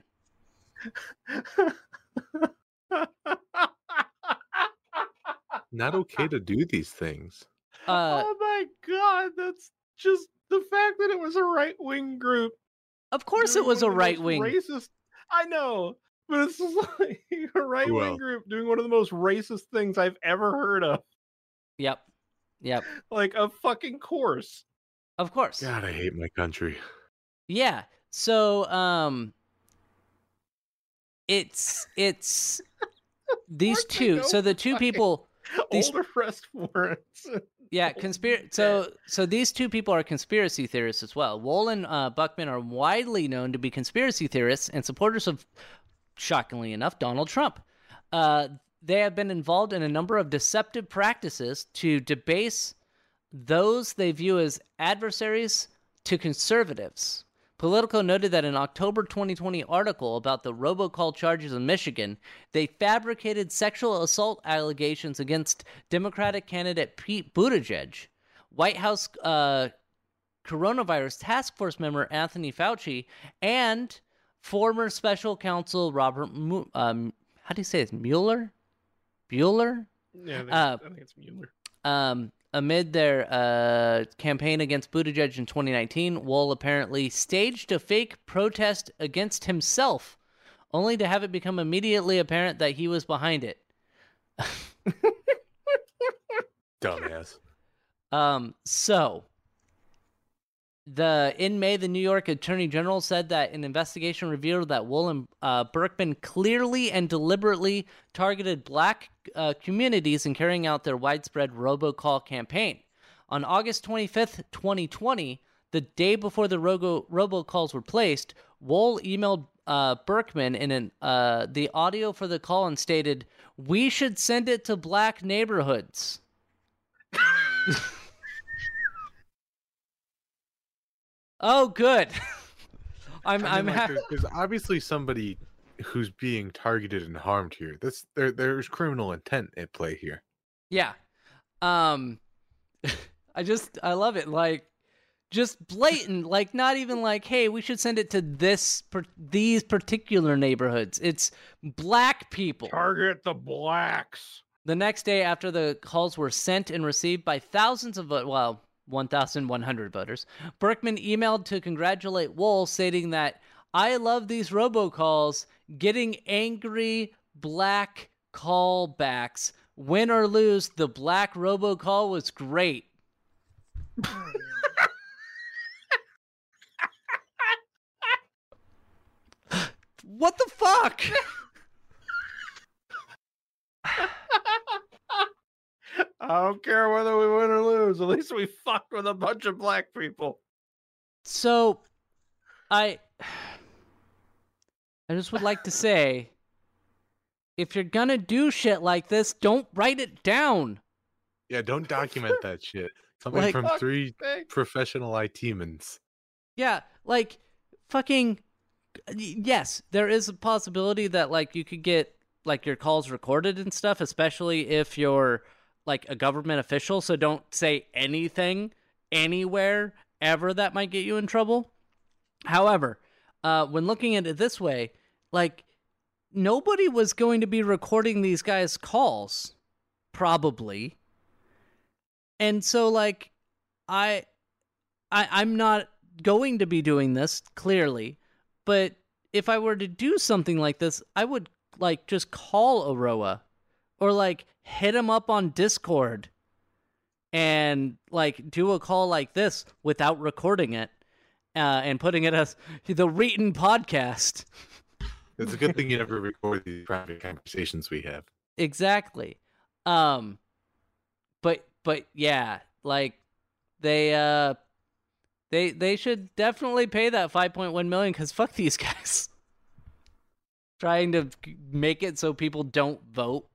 Not okay to do these things. Uh, oh my God, that's just the fact that it was a right-wing group. Of course it was a right-wing. Racist. I know, but it's just like a right-wing well. group doing one of the most racist things I've ever heard of. Yep, yep. Like, a fucking course. Of course. God, I hate my country. Yeah, so, um... It's, it's... these two, so the two people... These, old arrest warrants. Yeah, conspir- So, so these two people are conspiracy theorists as well. Wohl and uh, Buckman are widely known to be conspiracy theorists and supporters of, shockingly enough, Donald Trump. Uh, they have been involved in a number of deceptive practices to debase those they view as adversaries to conservatives. Politico noted that in an October twenty twenty article about the robocall charges in Michigan, they fabricated sexual assault allegations against Democratic candidate Pete Buttigieg, White House uh, coronavirus task force member Anthony Fauci, and former special counsel Robert Mu- um, how do you say this? Mueller? Bueller? Yeah, I think, uh, I think it's Mueller. Um, amid their uh, campaign against Buttigieg in twenty nineteen, Wohl apparently staged a fake protest against himself, only to have it become immediately apparent that he was behind it. Dumbass. Um, so, the in May, the New York Attorney General said that an investigation revealed that Wohl and uh, Berkman clearly and deliberately targeted black uh, communities in carrying out their widespread robocall campaign. On August twenty-fifth, twenty twenty, the day before the robo- robocalls were placed, Wohl emailed uh, Berkman in an, uh, the audio for the call and stated, "We should send it to black neighborhoods." Oh, good. I'm. I mean, I'm like, happy. There's, there's obviously somebody who's being targeted and harmed here. That's there. There's criminal intent at play here. Yeah. Um. I just. I love it. Like, just blatant. Like, not even like, hey, we should send it to this. Per, these particular neighborhoods. It's black people. Target the blacks. The next day, after the calls were sent and received by thousands of well. one thousand one hundred voters, Berkman emailed to congratulate Wohl, stating that, "I love these robocalls, getting angry black callbacks. Win or lose, the black robocall was great." What the fuck? I don't care whether we win or lose. At least we fucked with a bunch of black people. So, I... I just would like to say, if you're gonna do shit like this, don't write it down. Yeah, don't document that shit. Something like, from three fuck. professional I T-mans. Yeah, like, fucking... Yes, there is a possibility that, like, you could get, like, your calls recorded and stuff, especially if you're... like a government official, so don't say anything anywhere ever that might get you in trouble. However, uh, when looking at it this way, like nobody was going to be recording these guys' calls, probably. And so like I, I I'm not going to be doing this, clearly, but if I were to do something like this, I would like just call Aroa or like hit him up on Discord and like do a call like this without recording it uh, and putting it as the Reeten podcast. It's a good thing you never record these private conversations we have. Exactly. Um, but, but yeah, like they, uh, they, they should definitely pay that five point one million. 'Cause fuck these guys trying to make it so people don't vote.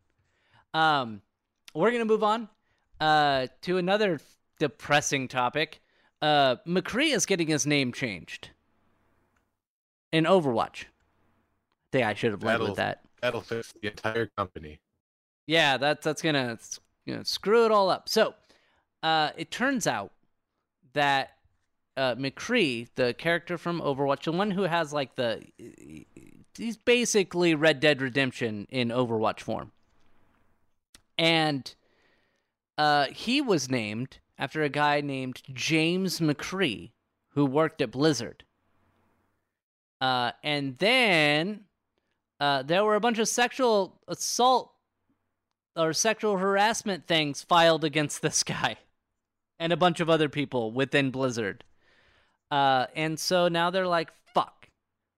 Um, we're going to move on uh, to another f- depressing topic. Uh, McCree is getting his name changed in Overwatch. I, I should have led with that. That'll fix the entire company. Yeah, that, that's going to you know, screw it all up. So uh, it turns out that uh, McCree, the character from Overwatch, the one who has like the... He's basically Red Dead Redemption in Overwatch form. And uh, he was named after a guy named James McCree, who worked at Blizzard. Uh, and then uh, there were a bunch of sexual assault or sexual harassment things filed against this guy and a bunch of other people within Blizzard. Uh, and so now they're like, fuck,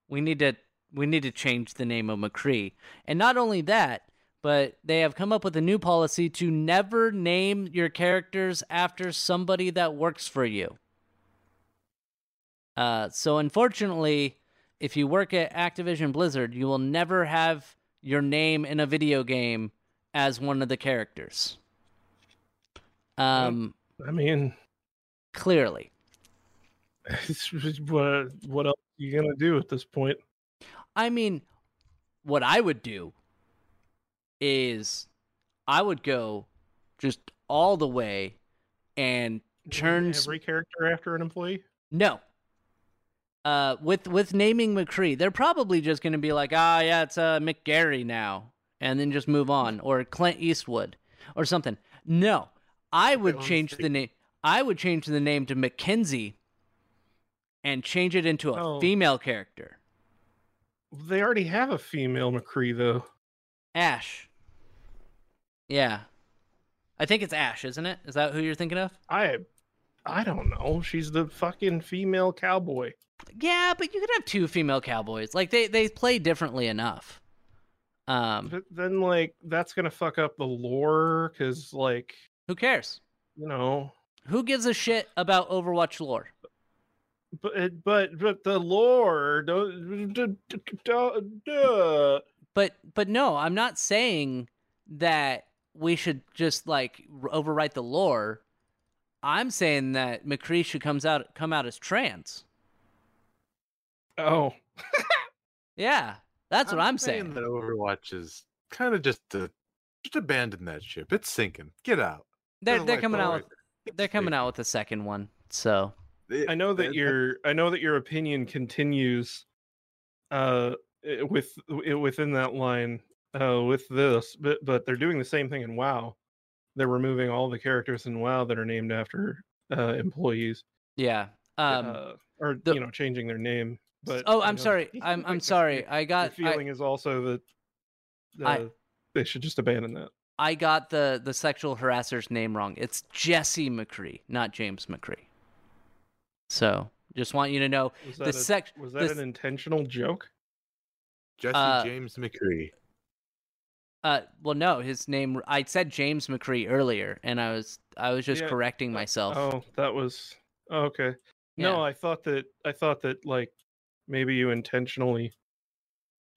we need to we need to change the name of McCree. And not only that, but they have come up with a new policy to never name your characters after somebody that works for you. Uh, so unfortunately, if you work at Activision Blizzard, you will never have your name in a video game as one of the characters. Um, I mean... Clearly. What, what else are you going to do at this point? I mean, what I would do is I would go just all the way and turn... Every character after an employee? No. Uh, with with naming McCree, they're probably just going to be like, ah, oh, yeah, it's uh, McGarry now. and then just move on, or Clint Eastwood or something. No, I would change the name. I would change the name to Mackenzie and change it into a oh. female character. They already have a female McCree, though. Ash. Yeah. I think it's Ash, isn't it? Is that who you're thinking of? I I don't know. She's the fucking female cowboy. Yeah, but you could have two female cowboys. Like, they, they play differently enough. Um, but then, like, that's going to fuck up the lore, because, like... Who cares? You know... Who gives a shit about Overwatch lore? But but but the lore, don't, don't, don't, don't. But but no, I'm not saying that we should just like overwrite the lore. I'm saying that McCree should comes out come out as trans. Oh, yeah, that's I'm what I'm saying. saying. That Overwatch is kind of just to, just abandon that ship. It's sinking. Get out. They're they're, they're coming out. With, they're coming out with a second one, so. I know that your I know that your opinion continues, uh, with within that line, uh, with this, but but they're doing the same thing in WoW. They're removing all the characters in WoW that are named after uh, employees. Yeah, um, uh, or the, you know, changing their name. But oh, I'm sorry, I'm I'm sorry. I got the feeling I, is also that uh, I, they should just abandon that. I got the the sexual harasser's name wrong. It's Jesse McCree, not James McCree. So, just want you to know was the sex. Was that the, an intentional joke? Jesse uh, James McCree. Uh, well, no, his name. I said James McCree earlier, and I was I was just yeah, correcting that, myself. Oh, that was oh, okay. Yeah. No, I thought that I thought that like maybe you intentionally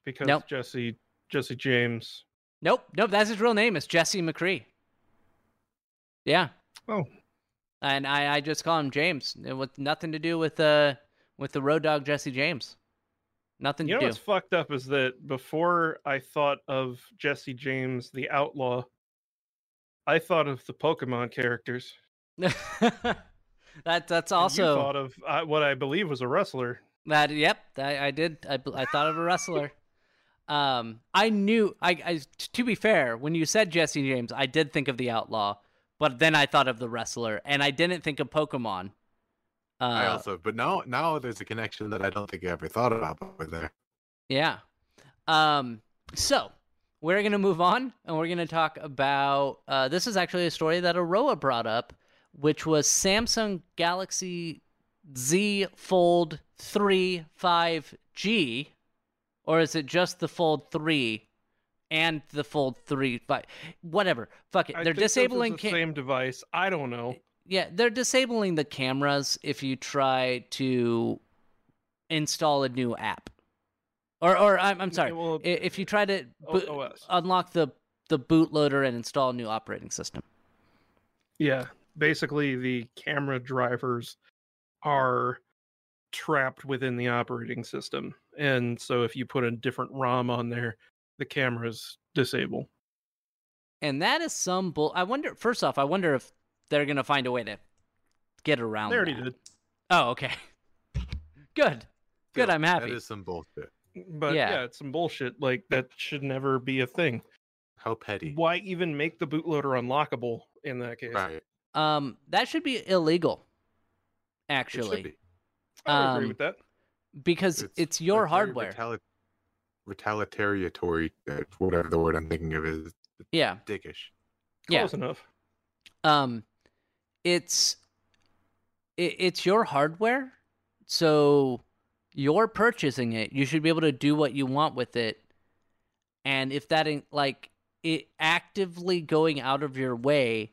because nope. Jesse Jesse James. Nope, nope. That's his real name. It's Jesse McCree. Yeah. Oh. And I, I just call him James. It was nothing to do with uh with the road dog Jesse James. Nothing you to do. You know what's fucked up is that before I thought of Jesse James the Outlaw, I thought of the Pokemon characters. that that's also and you thought of uh, what I believe was a wrestler. That yep, I, I did. I I thought of a wrestler. um, I knew. I, I to be fair, when you said Jesse James, I did think of the Outlaw. But then I thought of the wrestler, and I didn't think of Pokemon. Uh, I also, but now, now there's a connection that I don't think I ever thought about over there. Yeah. Um. So we're going to move on, and we're going to talk about... Uh, this is actually a story that Aroa brought up, which was Samsung Galaxy Z Fold three five G, or is it just the Fold three? And the Fold three, but whatever. Fuck it. I they're think disabling this is the ca- same device. I don't know. Yeah, they're disabling the cameras if you try to install a new app, or or I'm I'm sorry, will... if you try to bo- unlock the the bootloader and install a new operating system. Yeah, basically the camera drivers are trapped within the operating system, and so if you put a different ROM on there, the cameras disable. And that is some bull. I wonder, first off, I wonder if they're going to find a way to get around that. They already that. did. Oh, okay. Good. Good, yeah, I'm happy. That is some bullshit. But yeah. yeah, it's some bullshit. Like, that should never be a thing. How petty. Why even make the bootloader unlockable in that case? Right. Um, that should be illegal, actually. It should be. I um, agree with that. Because it's, it's your hardware. Retali- retaliatory, whatever the word I'm thinking of is. Yeah. Dickish. Yeah. Close enough. Um, it's, it, it's your hardware, so you're purchasing it. You should be able to do what you want with it. And if that, like, it actively going out of your way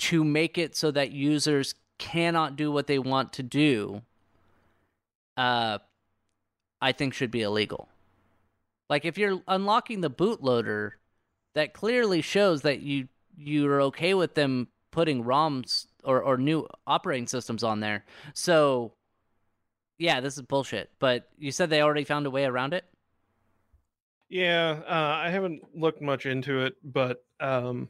to make it so that users cannot do what they want to do, uh, I think should be illegal. Like, if you're unlocking the bootloader, that clearly shows that you you're okay with them putting ROMs or, or new operating systems on there. So, yeah, this is bullshit. But you said they already found a way around it? Yeah, uh, I haven't looked much into it, but um,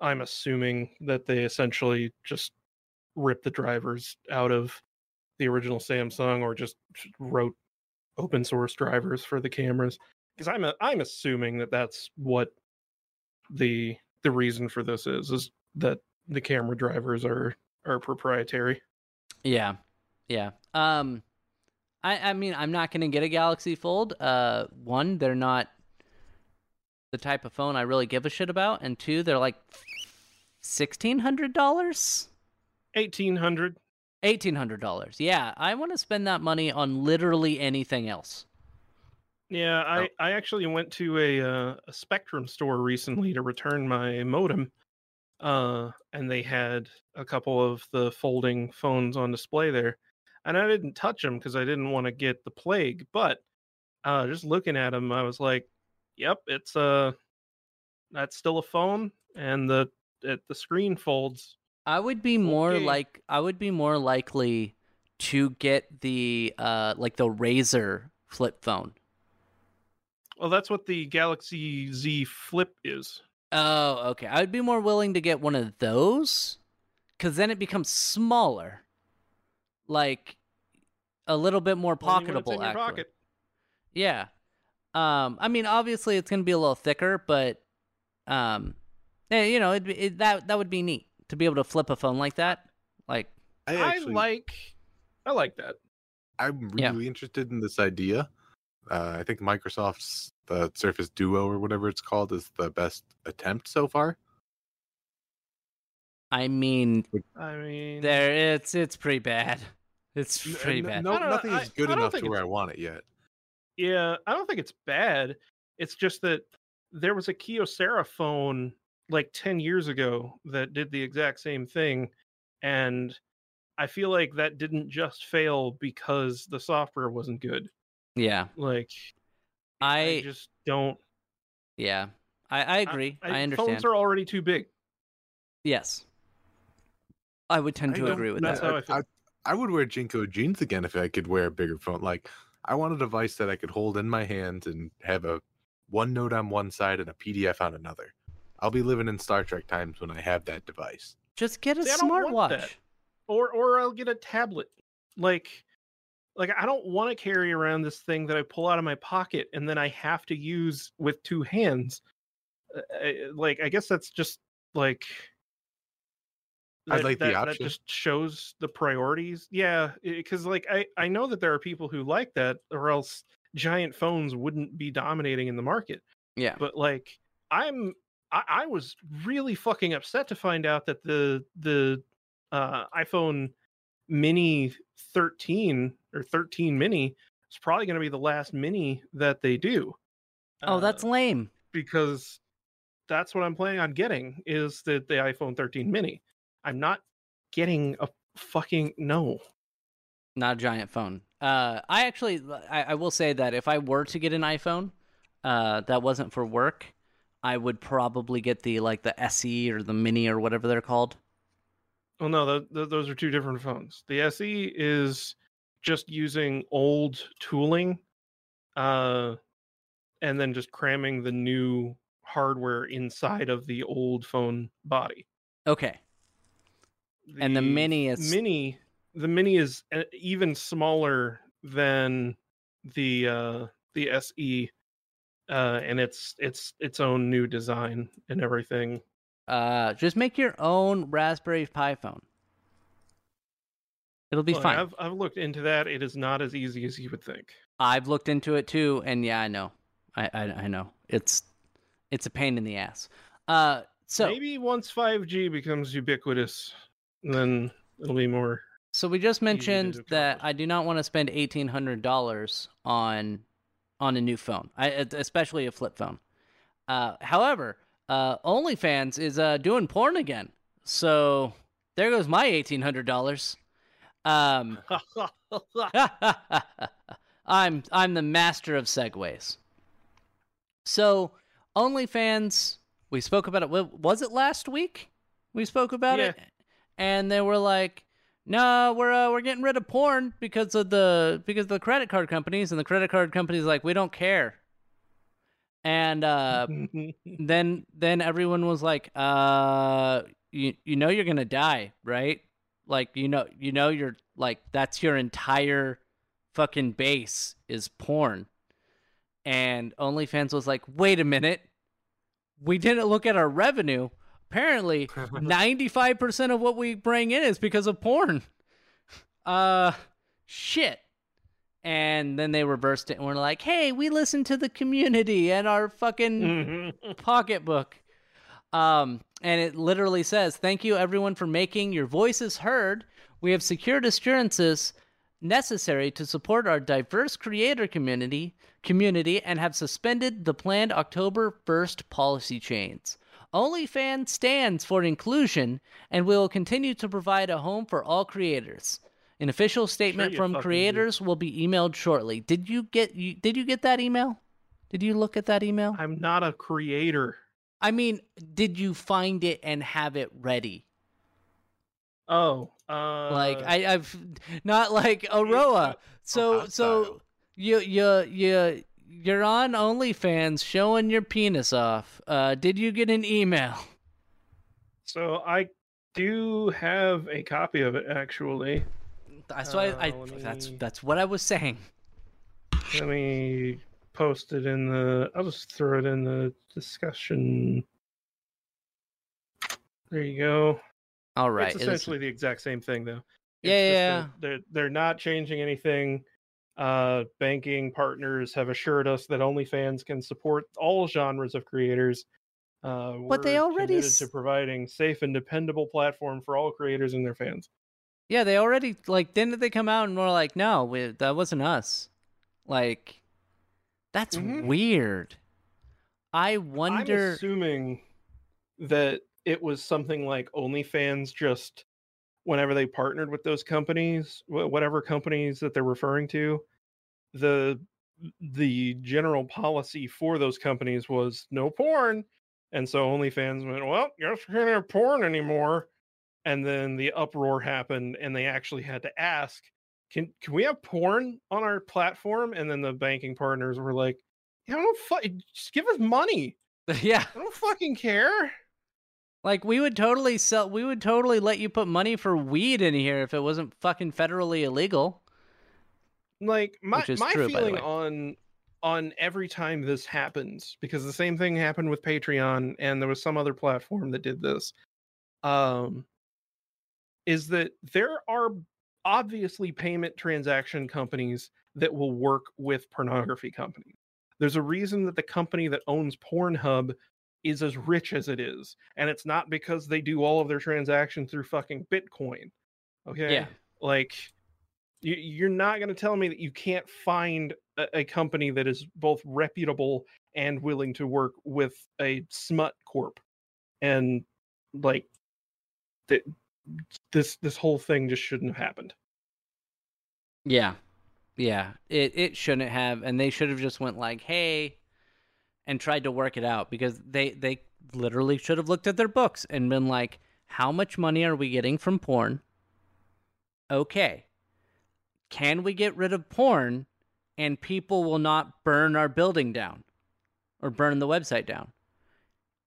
I'm assuming that they essentially just ripped the drivers out of the original Samsung or just wrote open source drivers for the cameras. because I'm a, I'm assuming that that's what the the reason for this is, is that the camera drivers are are proprietary. Yeah, yeah. Um, I I mean, I'm not going to get a Galaxy Fold. Uh, one, they're not the type of phone I really give a shit about, and two, they're like sixteen hundred dollars eighteen hundred dollars eighteen hundred dollars Yeah, I want to spend that money on literally anything else. Yeah, I, oh. I actually went to a uh, a Spectrum store recently to return my modem, uh, and they had a couple of the folding phones on display there, and I didn't touch them because I didn't want to get the plague. But uh, just looking at them, I was like, "Yep, it's a that's still a phone, and the it, the screen folds." I would be more okay. like I would be more likely to get the uh, like the Razer flip phone. Well, that's what the Galaxy Z Flip is. Oh, okay. I would be more willing to get one of those, because then it becomes smaller, like a little bit more pocketable. Only when it's in your pocket. Yeah. Um. I mean, obviously, it's going to be a little thicker, but um, yeah, you know, it'd be, it that that would be neat to be able to flip a phone like that. Like, I, actually, I like, I like that. I'm really yeah. interested in this idea. Uh, I think Microsoft's the uh, Surface Duo or whatever it's called is the best attempt so far. I mean, I mean, there it's it's pretty bad. It's pretty no, bad. No, nothing is good I, enough I to where I want it yet. Yeah, I don't think it's bad. It's just that there was a Kyocera phone like ten years ago that did the exact same thing, and I feel like that didn't just fail because the software wasn't good. Yeah, like I, I just don't. Yeah, I, I agree. I, I, I understand. Phones are already too big. Yes, I would tend I to agree with that. How I, feel. I, I would wear Jinko jeans again if I could wear a bigger phone. Like, I want a device that I could hold in my hand and have a OneNote on one side and a P D F on another. I'll be living in Star Trek times when I have that device. Just get a See, smartwatch, or or I'll get a tablet. Like. Like, I don't want to carry around this thing that I pull out of my pocket and then I have to use with two hands. Uh, like, I guess that's just, like... That, I like that, the option. That just shows the priorities. Yeah, because, like, I, I know that there are people who like that, or else giant phones wouldn't be dominating in the market. Yeah. But, like, I'm... I, I was really fucking upset to find out that the, the uh, iPhone Mini thirteen... or thirteen mini is probably going to be the last mini that they do. Oh, uh, that's lame. Because that's what I'm planning on getting is the, the iPhone thirteen mini. I'm not getting a fucking no. Not a giant phone. Uh, I actually, I, I will say that if I were to get an iPhone uh, that wasn't for work, I would probably get the, like the S E or the mini or whatever they're called. Well, no, the, the, those are two different phones. The S E is just using old tooling uh, and then just cramming the new hardware inside of the old phone body. Okay. The and the mini is... Mini, the mini is even smaller than the uh, the S E uh, and it's it's its own new design and everything. Uh, just make your own Raspberry Pi phone. It'll be well, fine. I've, I've looked into that. It is not as easy as you would think. I've looked into it too, and yeah, I know. I I, I know it's it's a pain in the ass. Uh, so maybe once five G becomes ubiquitous, then it'll be more. So we just mentioned that I do not want to spend eighteen hundred dollars on on a new phone, I, especially a flip phone. Uh, however, uh, OnlyFans is uh, doing porn again, so there goes my eighteen hundred dollars. Um, I'm I'm the master of segues. So, OnlyFans, we spoke about it. Was it last week? We spoke about yeah. it, and they were like, "No, we're uh, we're getting rid of porn because of the because of the credit card companies." And the credit card companies like, "We don't care." And uh, then then everyone was like, "Uh, you you know you're gonna die, right?" Like, you know, you know, you're like, that's your entire fucking base is porn. and OnlyFans was like, wait a minute, we didn't look at our revenue. Apparently, ninety-five percent of what we bring in is because of porn. Uh, shit. And then they reversed it and were like, hey, we listen to the community and our fucking pocketbook. Um, and it literally says, thank you everyone for making your voices heard. We have secured assurances necessary to support our diverse creator community community and have suspended the planned October first policy change. OnlyFans stands for inclusion, and we will continue to provide a home for all creators. An official statement sure from creators do. will be emailed shortly. Did you get you, did you get that email? Did you look at that email? I'm not a creator. I mean, did you find it and have it ready? Oh, uh, like I, I've not like Aroa. So, so you, you, you, you're on OnlyFans showing your penis off. Uh, did you get an email? So I do have a copy of it, actually. So uh, I, I me... that's that's what I was saying. Let me post it in the. I'll just throw it in the discussion. There you go. All right. It's essentially it is... the exact same thing, though. It's yeah, yeah. They're, they're not changing anything. Uh, banking partners have assured us that OnlyFans can support all genres of creators. Uh, we're but they already committed to providing safe and dependable platform for all creators and their fans. Yeah, they already like. Didn't they come out and were like, "No, we, that wasn't us." Like, that's mm-hmm. weird. I wonder. I'm assuming that it was something like OnlyFans just whenever they partnered with those companies, whatever companies that they're referring to, the the general policy for those companies was no porn. And so OnlyFans went, well, you're not going to have porn anymore. And then the uproar happened and they actually had to ask, can can we have porn on our platform? And then the banking partners were like, yeah, I don't fu- just give us money. Yeah. I don't fucking care. Like, we would totally sell, we would totally let you put money for weed in here if it wasn't fucking federally illegal. Like, my my true, feeling on on every time this happens, because the same thing happened with Patreon and there was some other platform that did this, um, is that there are obviously payment transaction companies that will work with pornography companies. There's a reason that the company that owns Pornhub is as rich as it is, and it's not because they do all of their transactions through fucking Bitcoin. Okay, yeah. Like, you, you're not going to tell me that you can't find a, a company that is both reputable and willing to work with a smut corp. And like, th- this this whole thing just shouldn't have happened. Yeah, yeah, it it shouldn't have, and they should have just went like, hey. And tried to work it out, because they, they literally should have looked at their books and been like, how much money are we getting from porn? Okay. Can we get rid of porn and people will not burn our building down or burn the website down?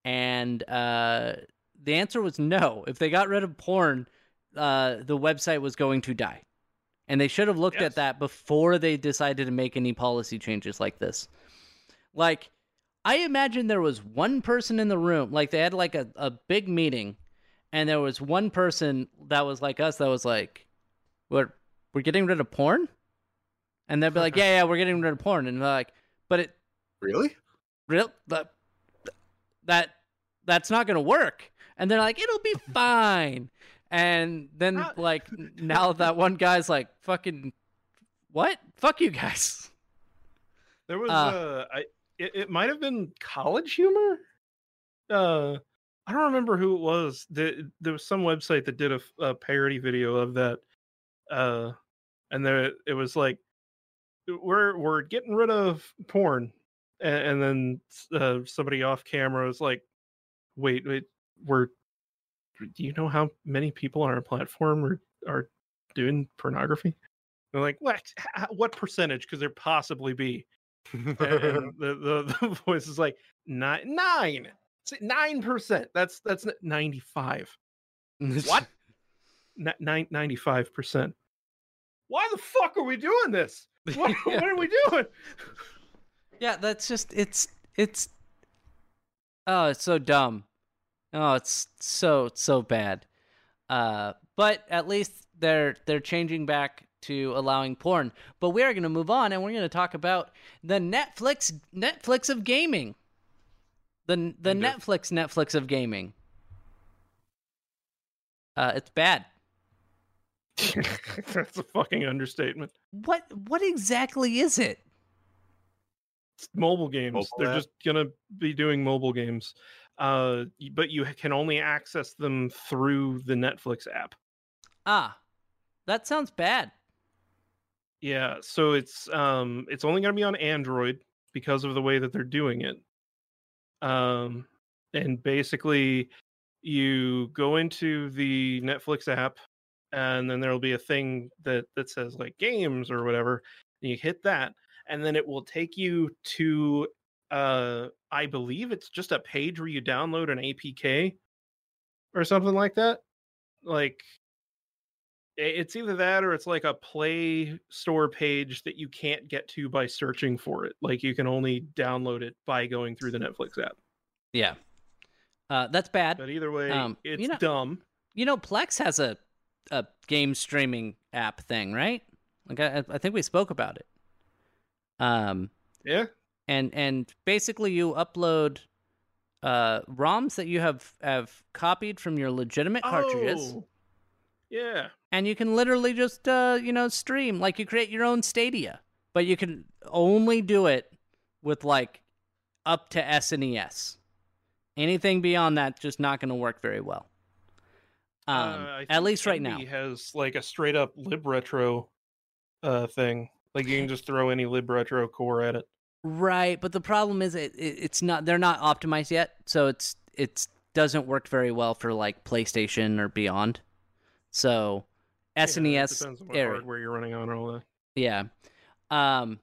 And uh, the answer was no. If they got rid of porn, uh, the website was going to die. And they should have looked yes. at that before they decided to make any policy changes like this. Like, I imagine there was one person in the room, like they had like a, a big meeting, and there was one person that was like us that was like, we're, we're getting rid of porn? And they'd be like, yeah, yeah, we're getting rid of porn. And they're like, but it... Really? Real? That, that that's not going to work. And they're like, it'll be fine. And then How? like, now that one guy's like, fucking, what? Fuck you guys. There was a... Uh, uh, I... It, it might have been College Humor. Uh, I don't remember who it was. The, there was some website that did a, a parody video of that, uh, and there it was like, "We're we're getting rid of porn," and, and then uh, somebody off camera was like, "Wait, wait, we're do you know how many people on our platform are are doing pornography?" And they're like, "What? How, what percentage could there possibly be?" And the, the, the voice is like nine nine nine percent. That's that's ninety-five. What? Nine ninety-five percent. Why the fuck are we doing this? What, yeah. what are we doing? Yeah, that's just, it's, it's, oh, it's so dumb. Oh, it's so, so bad. Uh, but at least they're, they're changing back to allowing porn. But we are going to move on, and we're going to talk about the Netflix, Netflix of gaming. The, the Netflix, Netflix of gaming. Uh, it's bad. That's a fucking understatement. What what exactly is it? It's mobile games. Mobile They're app. just gonna be doing mobile games, uh, but you can only access them through the Netflix app. Ah, that sounds bad. Yeah, so it's um, it's only gonna be on Android because of the way that they're doing it. Um, and basically, you go into the Netflix app. And then there'll be a thing that, that says like games or whatever. And you hit that, and then it will take you to, uh, I believe it's just a page where you download an A P K or something like that. Like it's either that or it's like a Play Store page that you can't get to by searching for it. Like you can only download it by going through the Netflix app. Yeah. Uh, that's bad. But either way, um, it's you know, dumb. You know, Plex has a, a game streaming app thing, right? Like I, I think we spoke about it. Um, yeah. And and basically, you upload uh, ROMs that you have have copied from your legitimate cartridges. Oh, yeah. And you can literally just uh, you know stream, like you create your own Stadia, but you can only do it with like up to S N E S. Anything beyond that, just not going to work very well. Um, uh, at least right now, he has like a straight up libretro uh, thing. Like you can just throw any libretro core at it. Right, but the problem is it, it it's not they're not optimized yet, so it's it's doesn't work very well for like PlayStation or beyond. So S N E S yeah, it depends on what area. Hardware you're running on and all that. Yeah, um,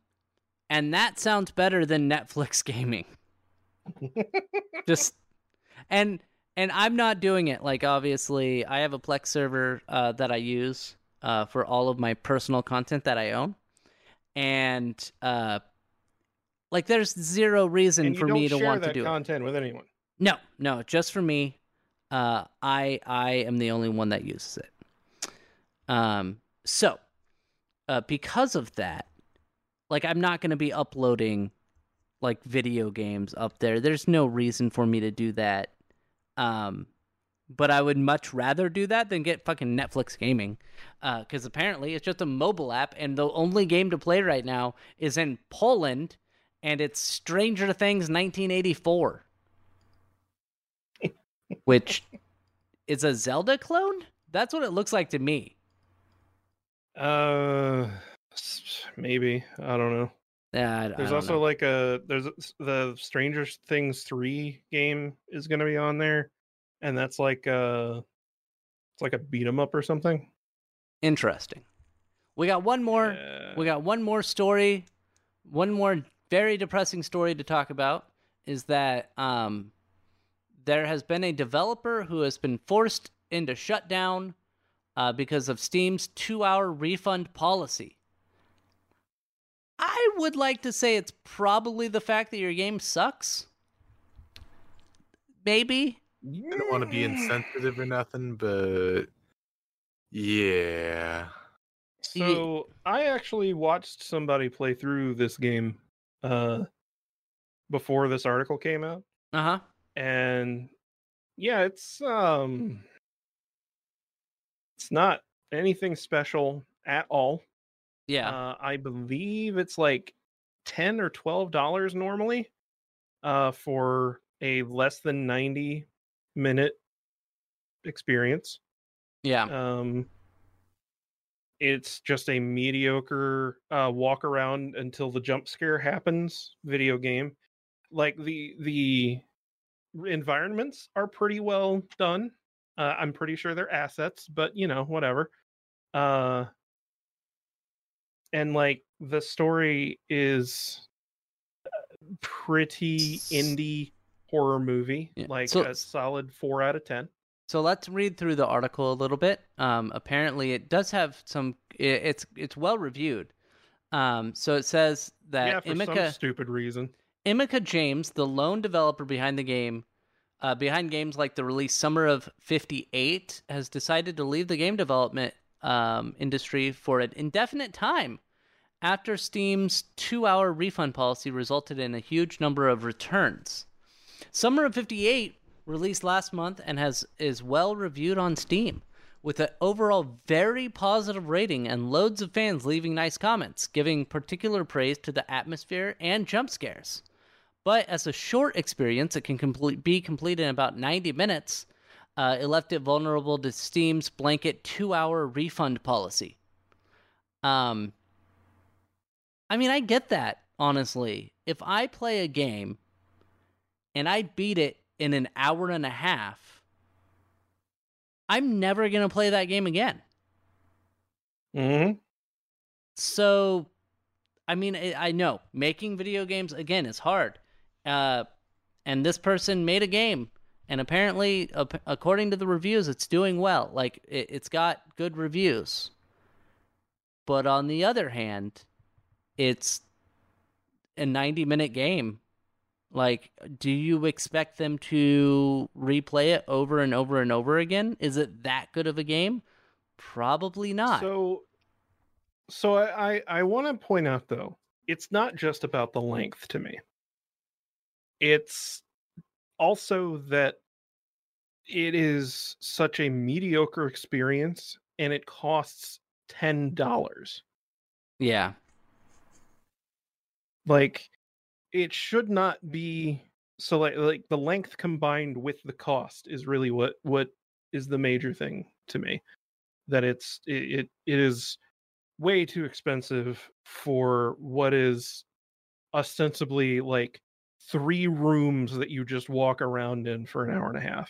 and that sounds better than Netflix gaming. just and. And I'm not doing it. Like, obviously, I have a Plex server uh, that I use uh, for all of my personal content that I own. And, uh, like, there's zero reason for me to want to do it. And you don't share that content with anyone? No, no, just for me. Uh, I I am the only one that uses it. Um, so, uh, because of that, like, I'm not going to be uploading, like, video games up there. There's no reason for me to do that. Um, but I would much rather do that than get fucking Netflix gaming. Uh, cause apparently it's just a mobile app and the only game to play right now is in Poland and it's Stranger Things nineteen eighty-four, which is a Zelda clone. That's what it looks like to me. Uh, maybe, I don't know. Uh, there's also know. like a there's the Stranger Things three game is going to be on there, and that's like a it's like a beat 'em up or something. Interesting. We got one more. Yeah. We got one more story. One more very depressing story to talk about is that um, there has been a developer who has been forced into shutdown uh, because of Steam's two-hour refund policy. I would like to say it's probably the fact that your game sucks. Maybe. I don't want to be insensitive or nothing, but yeah. So I actually watched somebody play through this game uh, before this article came out. Uh-huh. And yeah, it's um, it's not anything special at all. Yeah, uh, I believe it's like ten or twelve dollars normally uh, for a less than ninety minute experience. Yeah, um, it's just a mediocre uh, walk around until the jump scare happens video game. Like the the environments are pretty well done. Uh, I'm pretty sure they're assets, but you know whatever. Uh, And, like, the story is pretty indie horror movie, yeah. like so, a solid four out of ten. So let's read through the article a little bit. Um, apparently, it does have some... It, it's it's well-reviewed. Um, so it says, that yeah, for Emeka, some stupid reason. Emeka James, the lone developer behind the game, uh, behind games like the release Summer of fifty-eight, has decided to leave the game development um, industry for an indefinite time after Steam's two-hour refund policy resulted in a huge number of returns. Summer of fifty-eight released last month and has is well reviewed on Steam, with an overall very positive rating and loads of fans leaving nice comments, giving particular praise to the atmosphere and jump scares. But as a short experience, it can complete, be completed in about ninety minutes. Uh, it left it vulnerable to Steam's blanket two-hour refund policy. Um, I mean, I get that, honestly. If I play a game and I beat it in an hour and a half, I'm never going to play that game again. Mm-hmm. So, I mean, I know making video games, again, is hard. Uh, and this person made a game, and apparently, ap- according to the reviews, it's doing well. Like, it, it's got good reviews. But on the other hand, it's a ninety-minute game. Like, do you expect them to replay it over and over and over again? Is it that good of a game? Probably not. So, so I, I, I want to point out, though, it's not just about the length to me. It's also that it is such a mediocre experience, and it costs ten dollars. Yeah. Like... It should not be so like like the length combined with the cost is really what, what is the major thing to me. That it's it it is way too expensive for what is ostensibly like three rooms that you just walk around in for an hour and a half.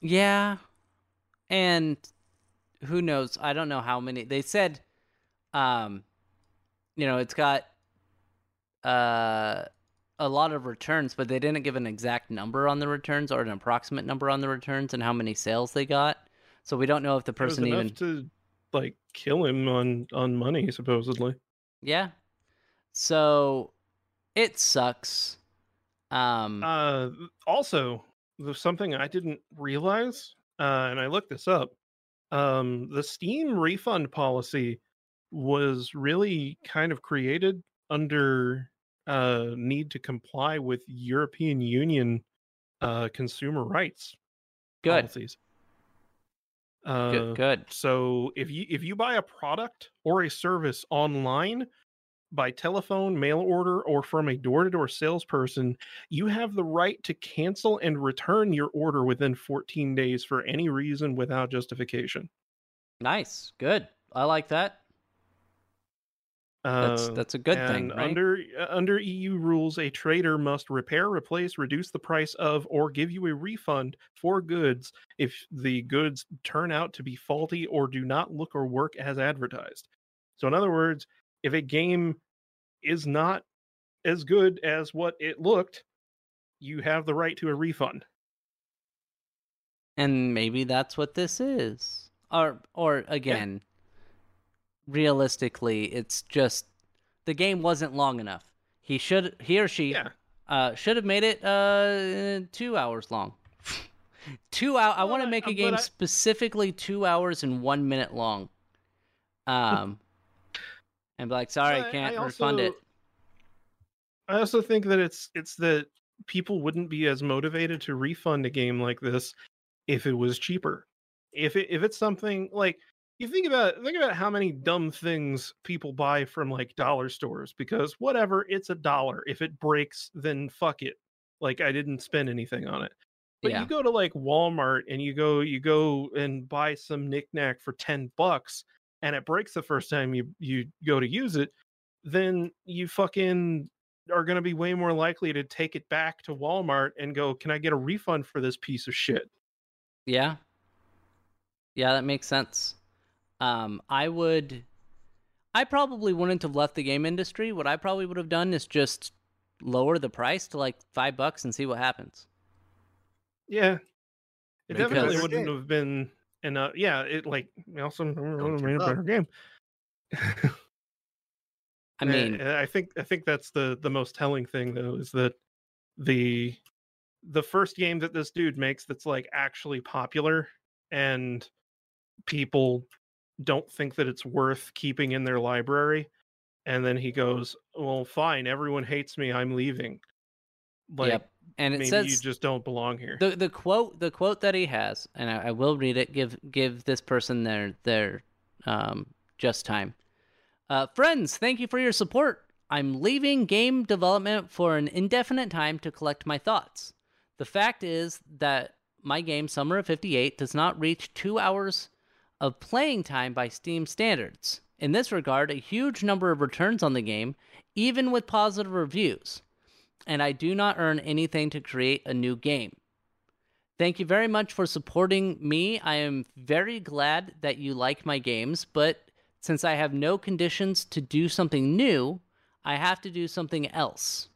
Yeah. And who knows? I don't know how many they said um you know, it's got uh, a lot of returns, but they didn't give an exact number on the returns or an approximate number on the returns and how many sales they got. So we don't know if the person even to like kill him on, on money, supposedly. Yeah. So it sucks. Um, uh, also, there's something I didn't realize, uh, and I looked this up. Um, the Steam refund policy was really kind of created under uh need to comply with European Union uh consumer rights good policies. Uh, good, good. So if you if you buy a product or a service online, by telephone, mail order, or from a door-to-door salesperson, you have the right to cancel and return your order within fourteen days for any reason without justification. Nice. Good. I like that. That's that's a good uh, thing, right? Under uh, under E U rules, a trader must repair, replace, reduce the price of, or give you a refund for goods if the goods turn out to be faulty or do not look or work as advertised. So in other words, if a game is not as good as what it looked, you have the right to a refund. And maybe that's what this is. Or or again... Yeah. Realistically, it's just the game wasn't long enough. He should, he or she, yeah. uh, should have made it uh two hours long. two hour. I want to make a game I... specifically two hours and one minute long. Um, and be like, sorry, I can't I also, refund it. I also think that it's it's that people wouldn't be as motivated to refund a game like this if it was cheaper. If it if it's something like. You think about think about how many dumb things people buy from like dollar stores because whatever, it's a dollar. If it breaks, then fuck it. Like I didn't spend anything on it. But yeah. You go to like Walmart and you go you go and buy some knickknack for ten bucks and it breaks the first time you, you go to use it, then you fucking are gonna be way more likely to take it back to Walmart and go, can I get a refund for this piece of shit? Yeah. Yeah, that makes sense. Um, I would, I probably wouldn't have left the game industry. What I probably would have done is just lower the price to like five bucks and see what happens. Yeah, it because... definitely wouldn't have been enough. Yeah, it like also made a better game. I mean, and I think I think that's the the most telling thing, though, is that the the first game that this dude makes that's like actually popular and people don't think that it's worth keeping in their library, and then he goes, "Well, fine, everyone hates me, I'm leaving." Like, yep. And it maybe says, you just don't belong here. The the quote the quote that he has, and I, I will read it. Give give this person their their um, just time. Uh, friends, thank you for your support. I'm leaving game development for an indefinite time to collect my thoughts. The fact is that my game, Summer of fifty-eight, does not reach two hours of playing time by Steam standards. In this regard, a huge number of returns on the game, even with positive reviews, and I do not earn anything to create a new game. Thank you very much for supporting me. I am very glad that you like my games, but since I have no conditions to do something new, I have to do something else.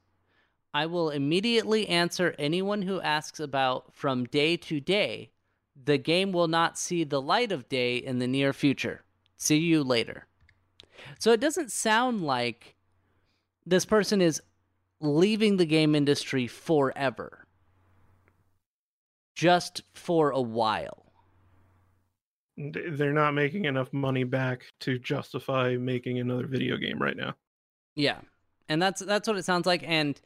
I will immediately answer anyone who asks about from day to day. The game will not see the light of day in the near future. See you later. So it doesn't sound like this person is leaving the game industry forever. Just for a while. They're not making enough money back to justify making another video game right now. Yeah, and that's that's what it sounds like. And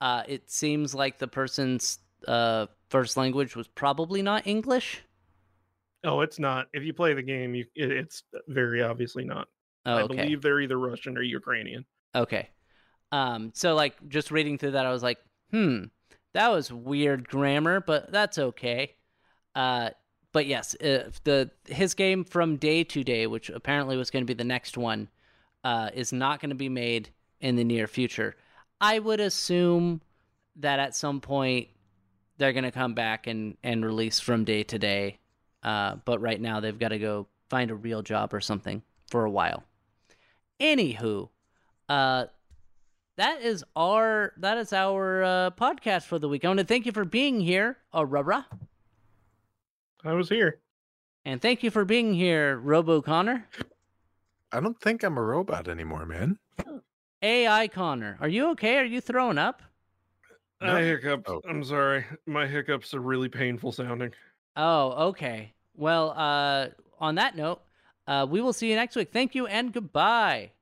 uh, it seems like the person's uh, first language was probably not English. Oh, it's not. If you play the game, you, it, it's very obviously not. Oh, okay. I believe they're either Russian or Ukrainian. Okay. Um. So, like, just reading through that, I was like, hmm, that was weird grammar, but that's okay. Uh. But yes, if the his game from day to day, which apparently was going to be the next one, uh, is not going to be made in the near future. I would assume that at some point they're going to come back and, and release from day to day. Uh, but right now they've got to go find a real job or something for a while. Anywho, uh, that is our that is our uh, podcast for the week. I want to thank you for being here, Aurora. I was here. And thank you for being here, Robo Connor. I don't think I'm a robot anymore, man. A I Connor. Are you okay? Are you throwing up? No. I hiccuped. Oh. I'm sorry. My hiccups are really painful sounding. Oh, okay. Well, uh, on that note, uh, we will see you next week. Thank you and goodbye.